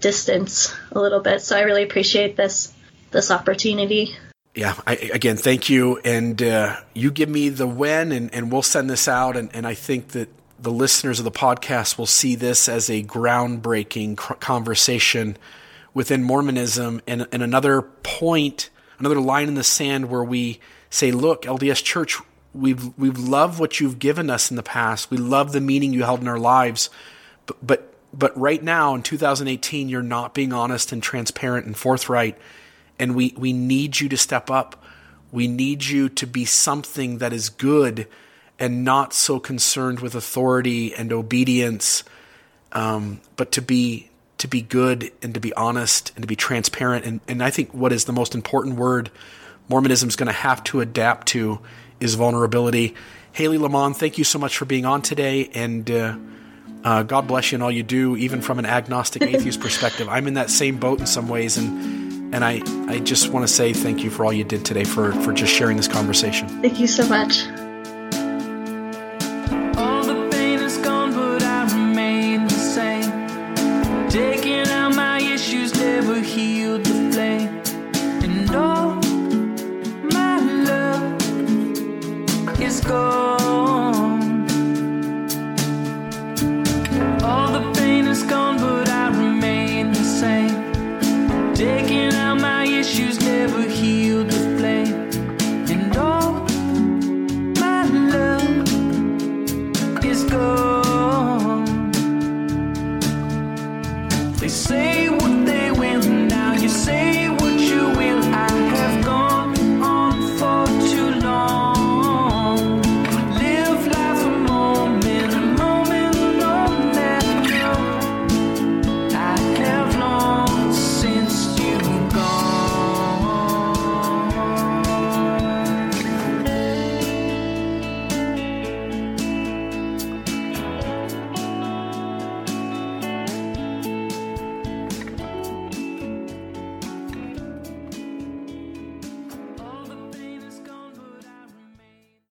distance a little bit. So I really appreciate this opportunity. Yeah. Again, thank you. And you give me the when, and we'll send this out. And I think that the listeners of the podcast will see this as a groundbreaking conversation within Mormonism, and another point, another line in the sand where we say, look, LDS Church, We've loved what you've given us in the past. We love the meaning you held in our lives. But right now in 2018, you're not being honest and transparent and forthright. And we need you to step up. We need you to be something that is good and not so concerned with authority and obedience, but to be good and to be honest and to be transparent. And I think what is the most important word Mormonism is going to have to adapt to is vulnerability. Haley Lamont, thank you so much for being on today, and God bless you in all you do, even from an agnostic atheist perspective. I'm in that same boat in some ways, and I just want to say thank you for all you did today, for just sharing this conversation. Thank you so much. All the pain is gone, but I remain the same. Taking out my issues never healed the flame. And all is gone. All the pain is gone, but I remain the same. Taking out my issues never healed the flame. And all my love is gone. They say what they will, now you say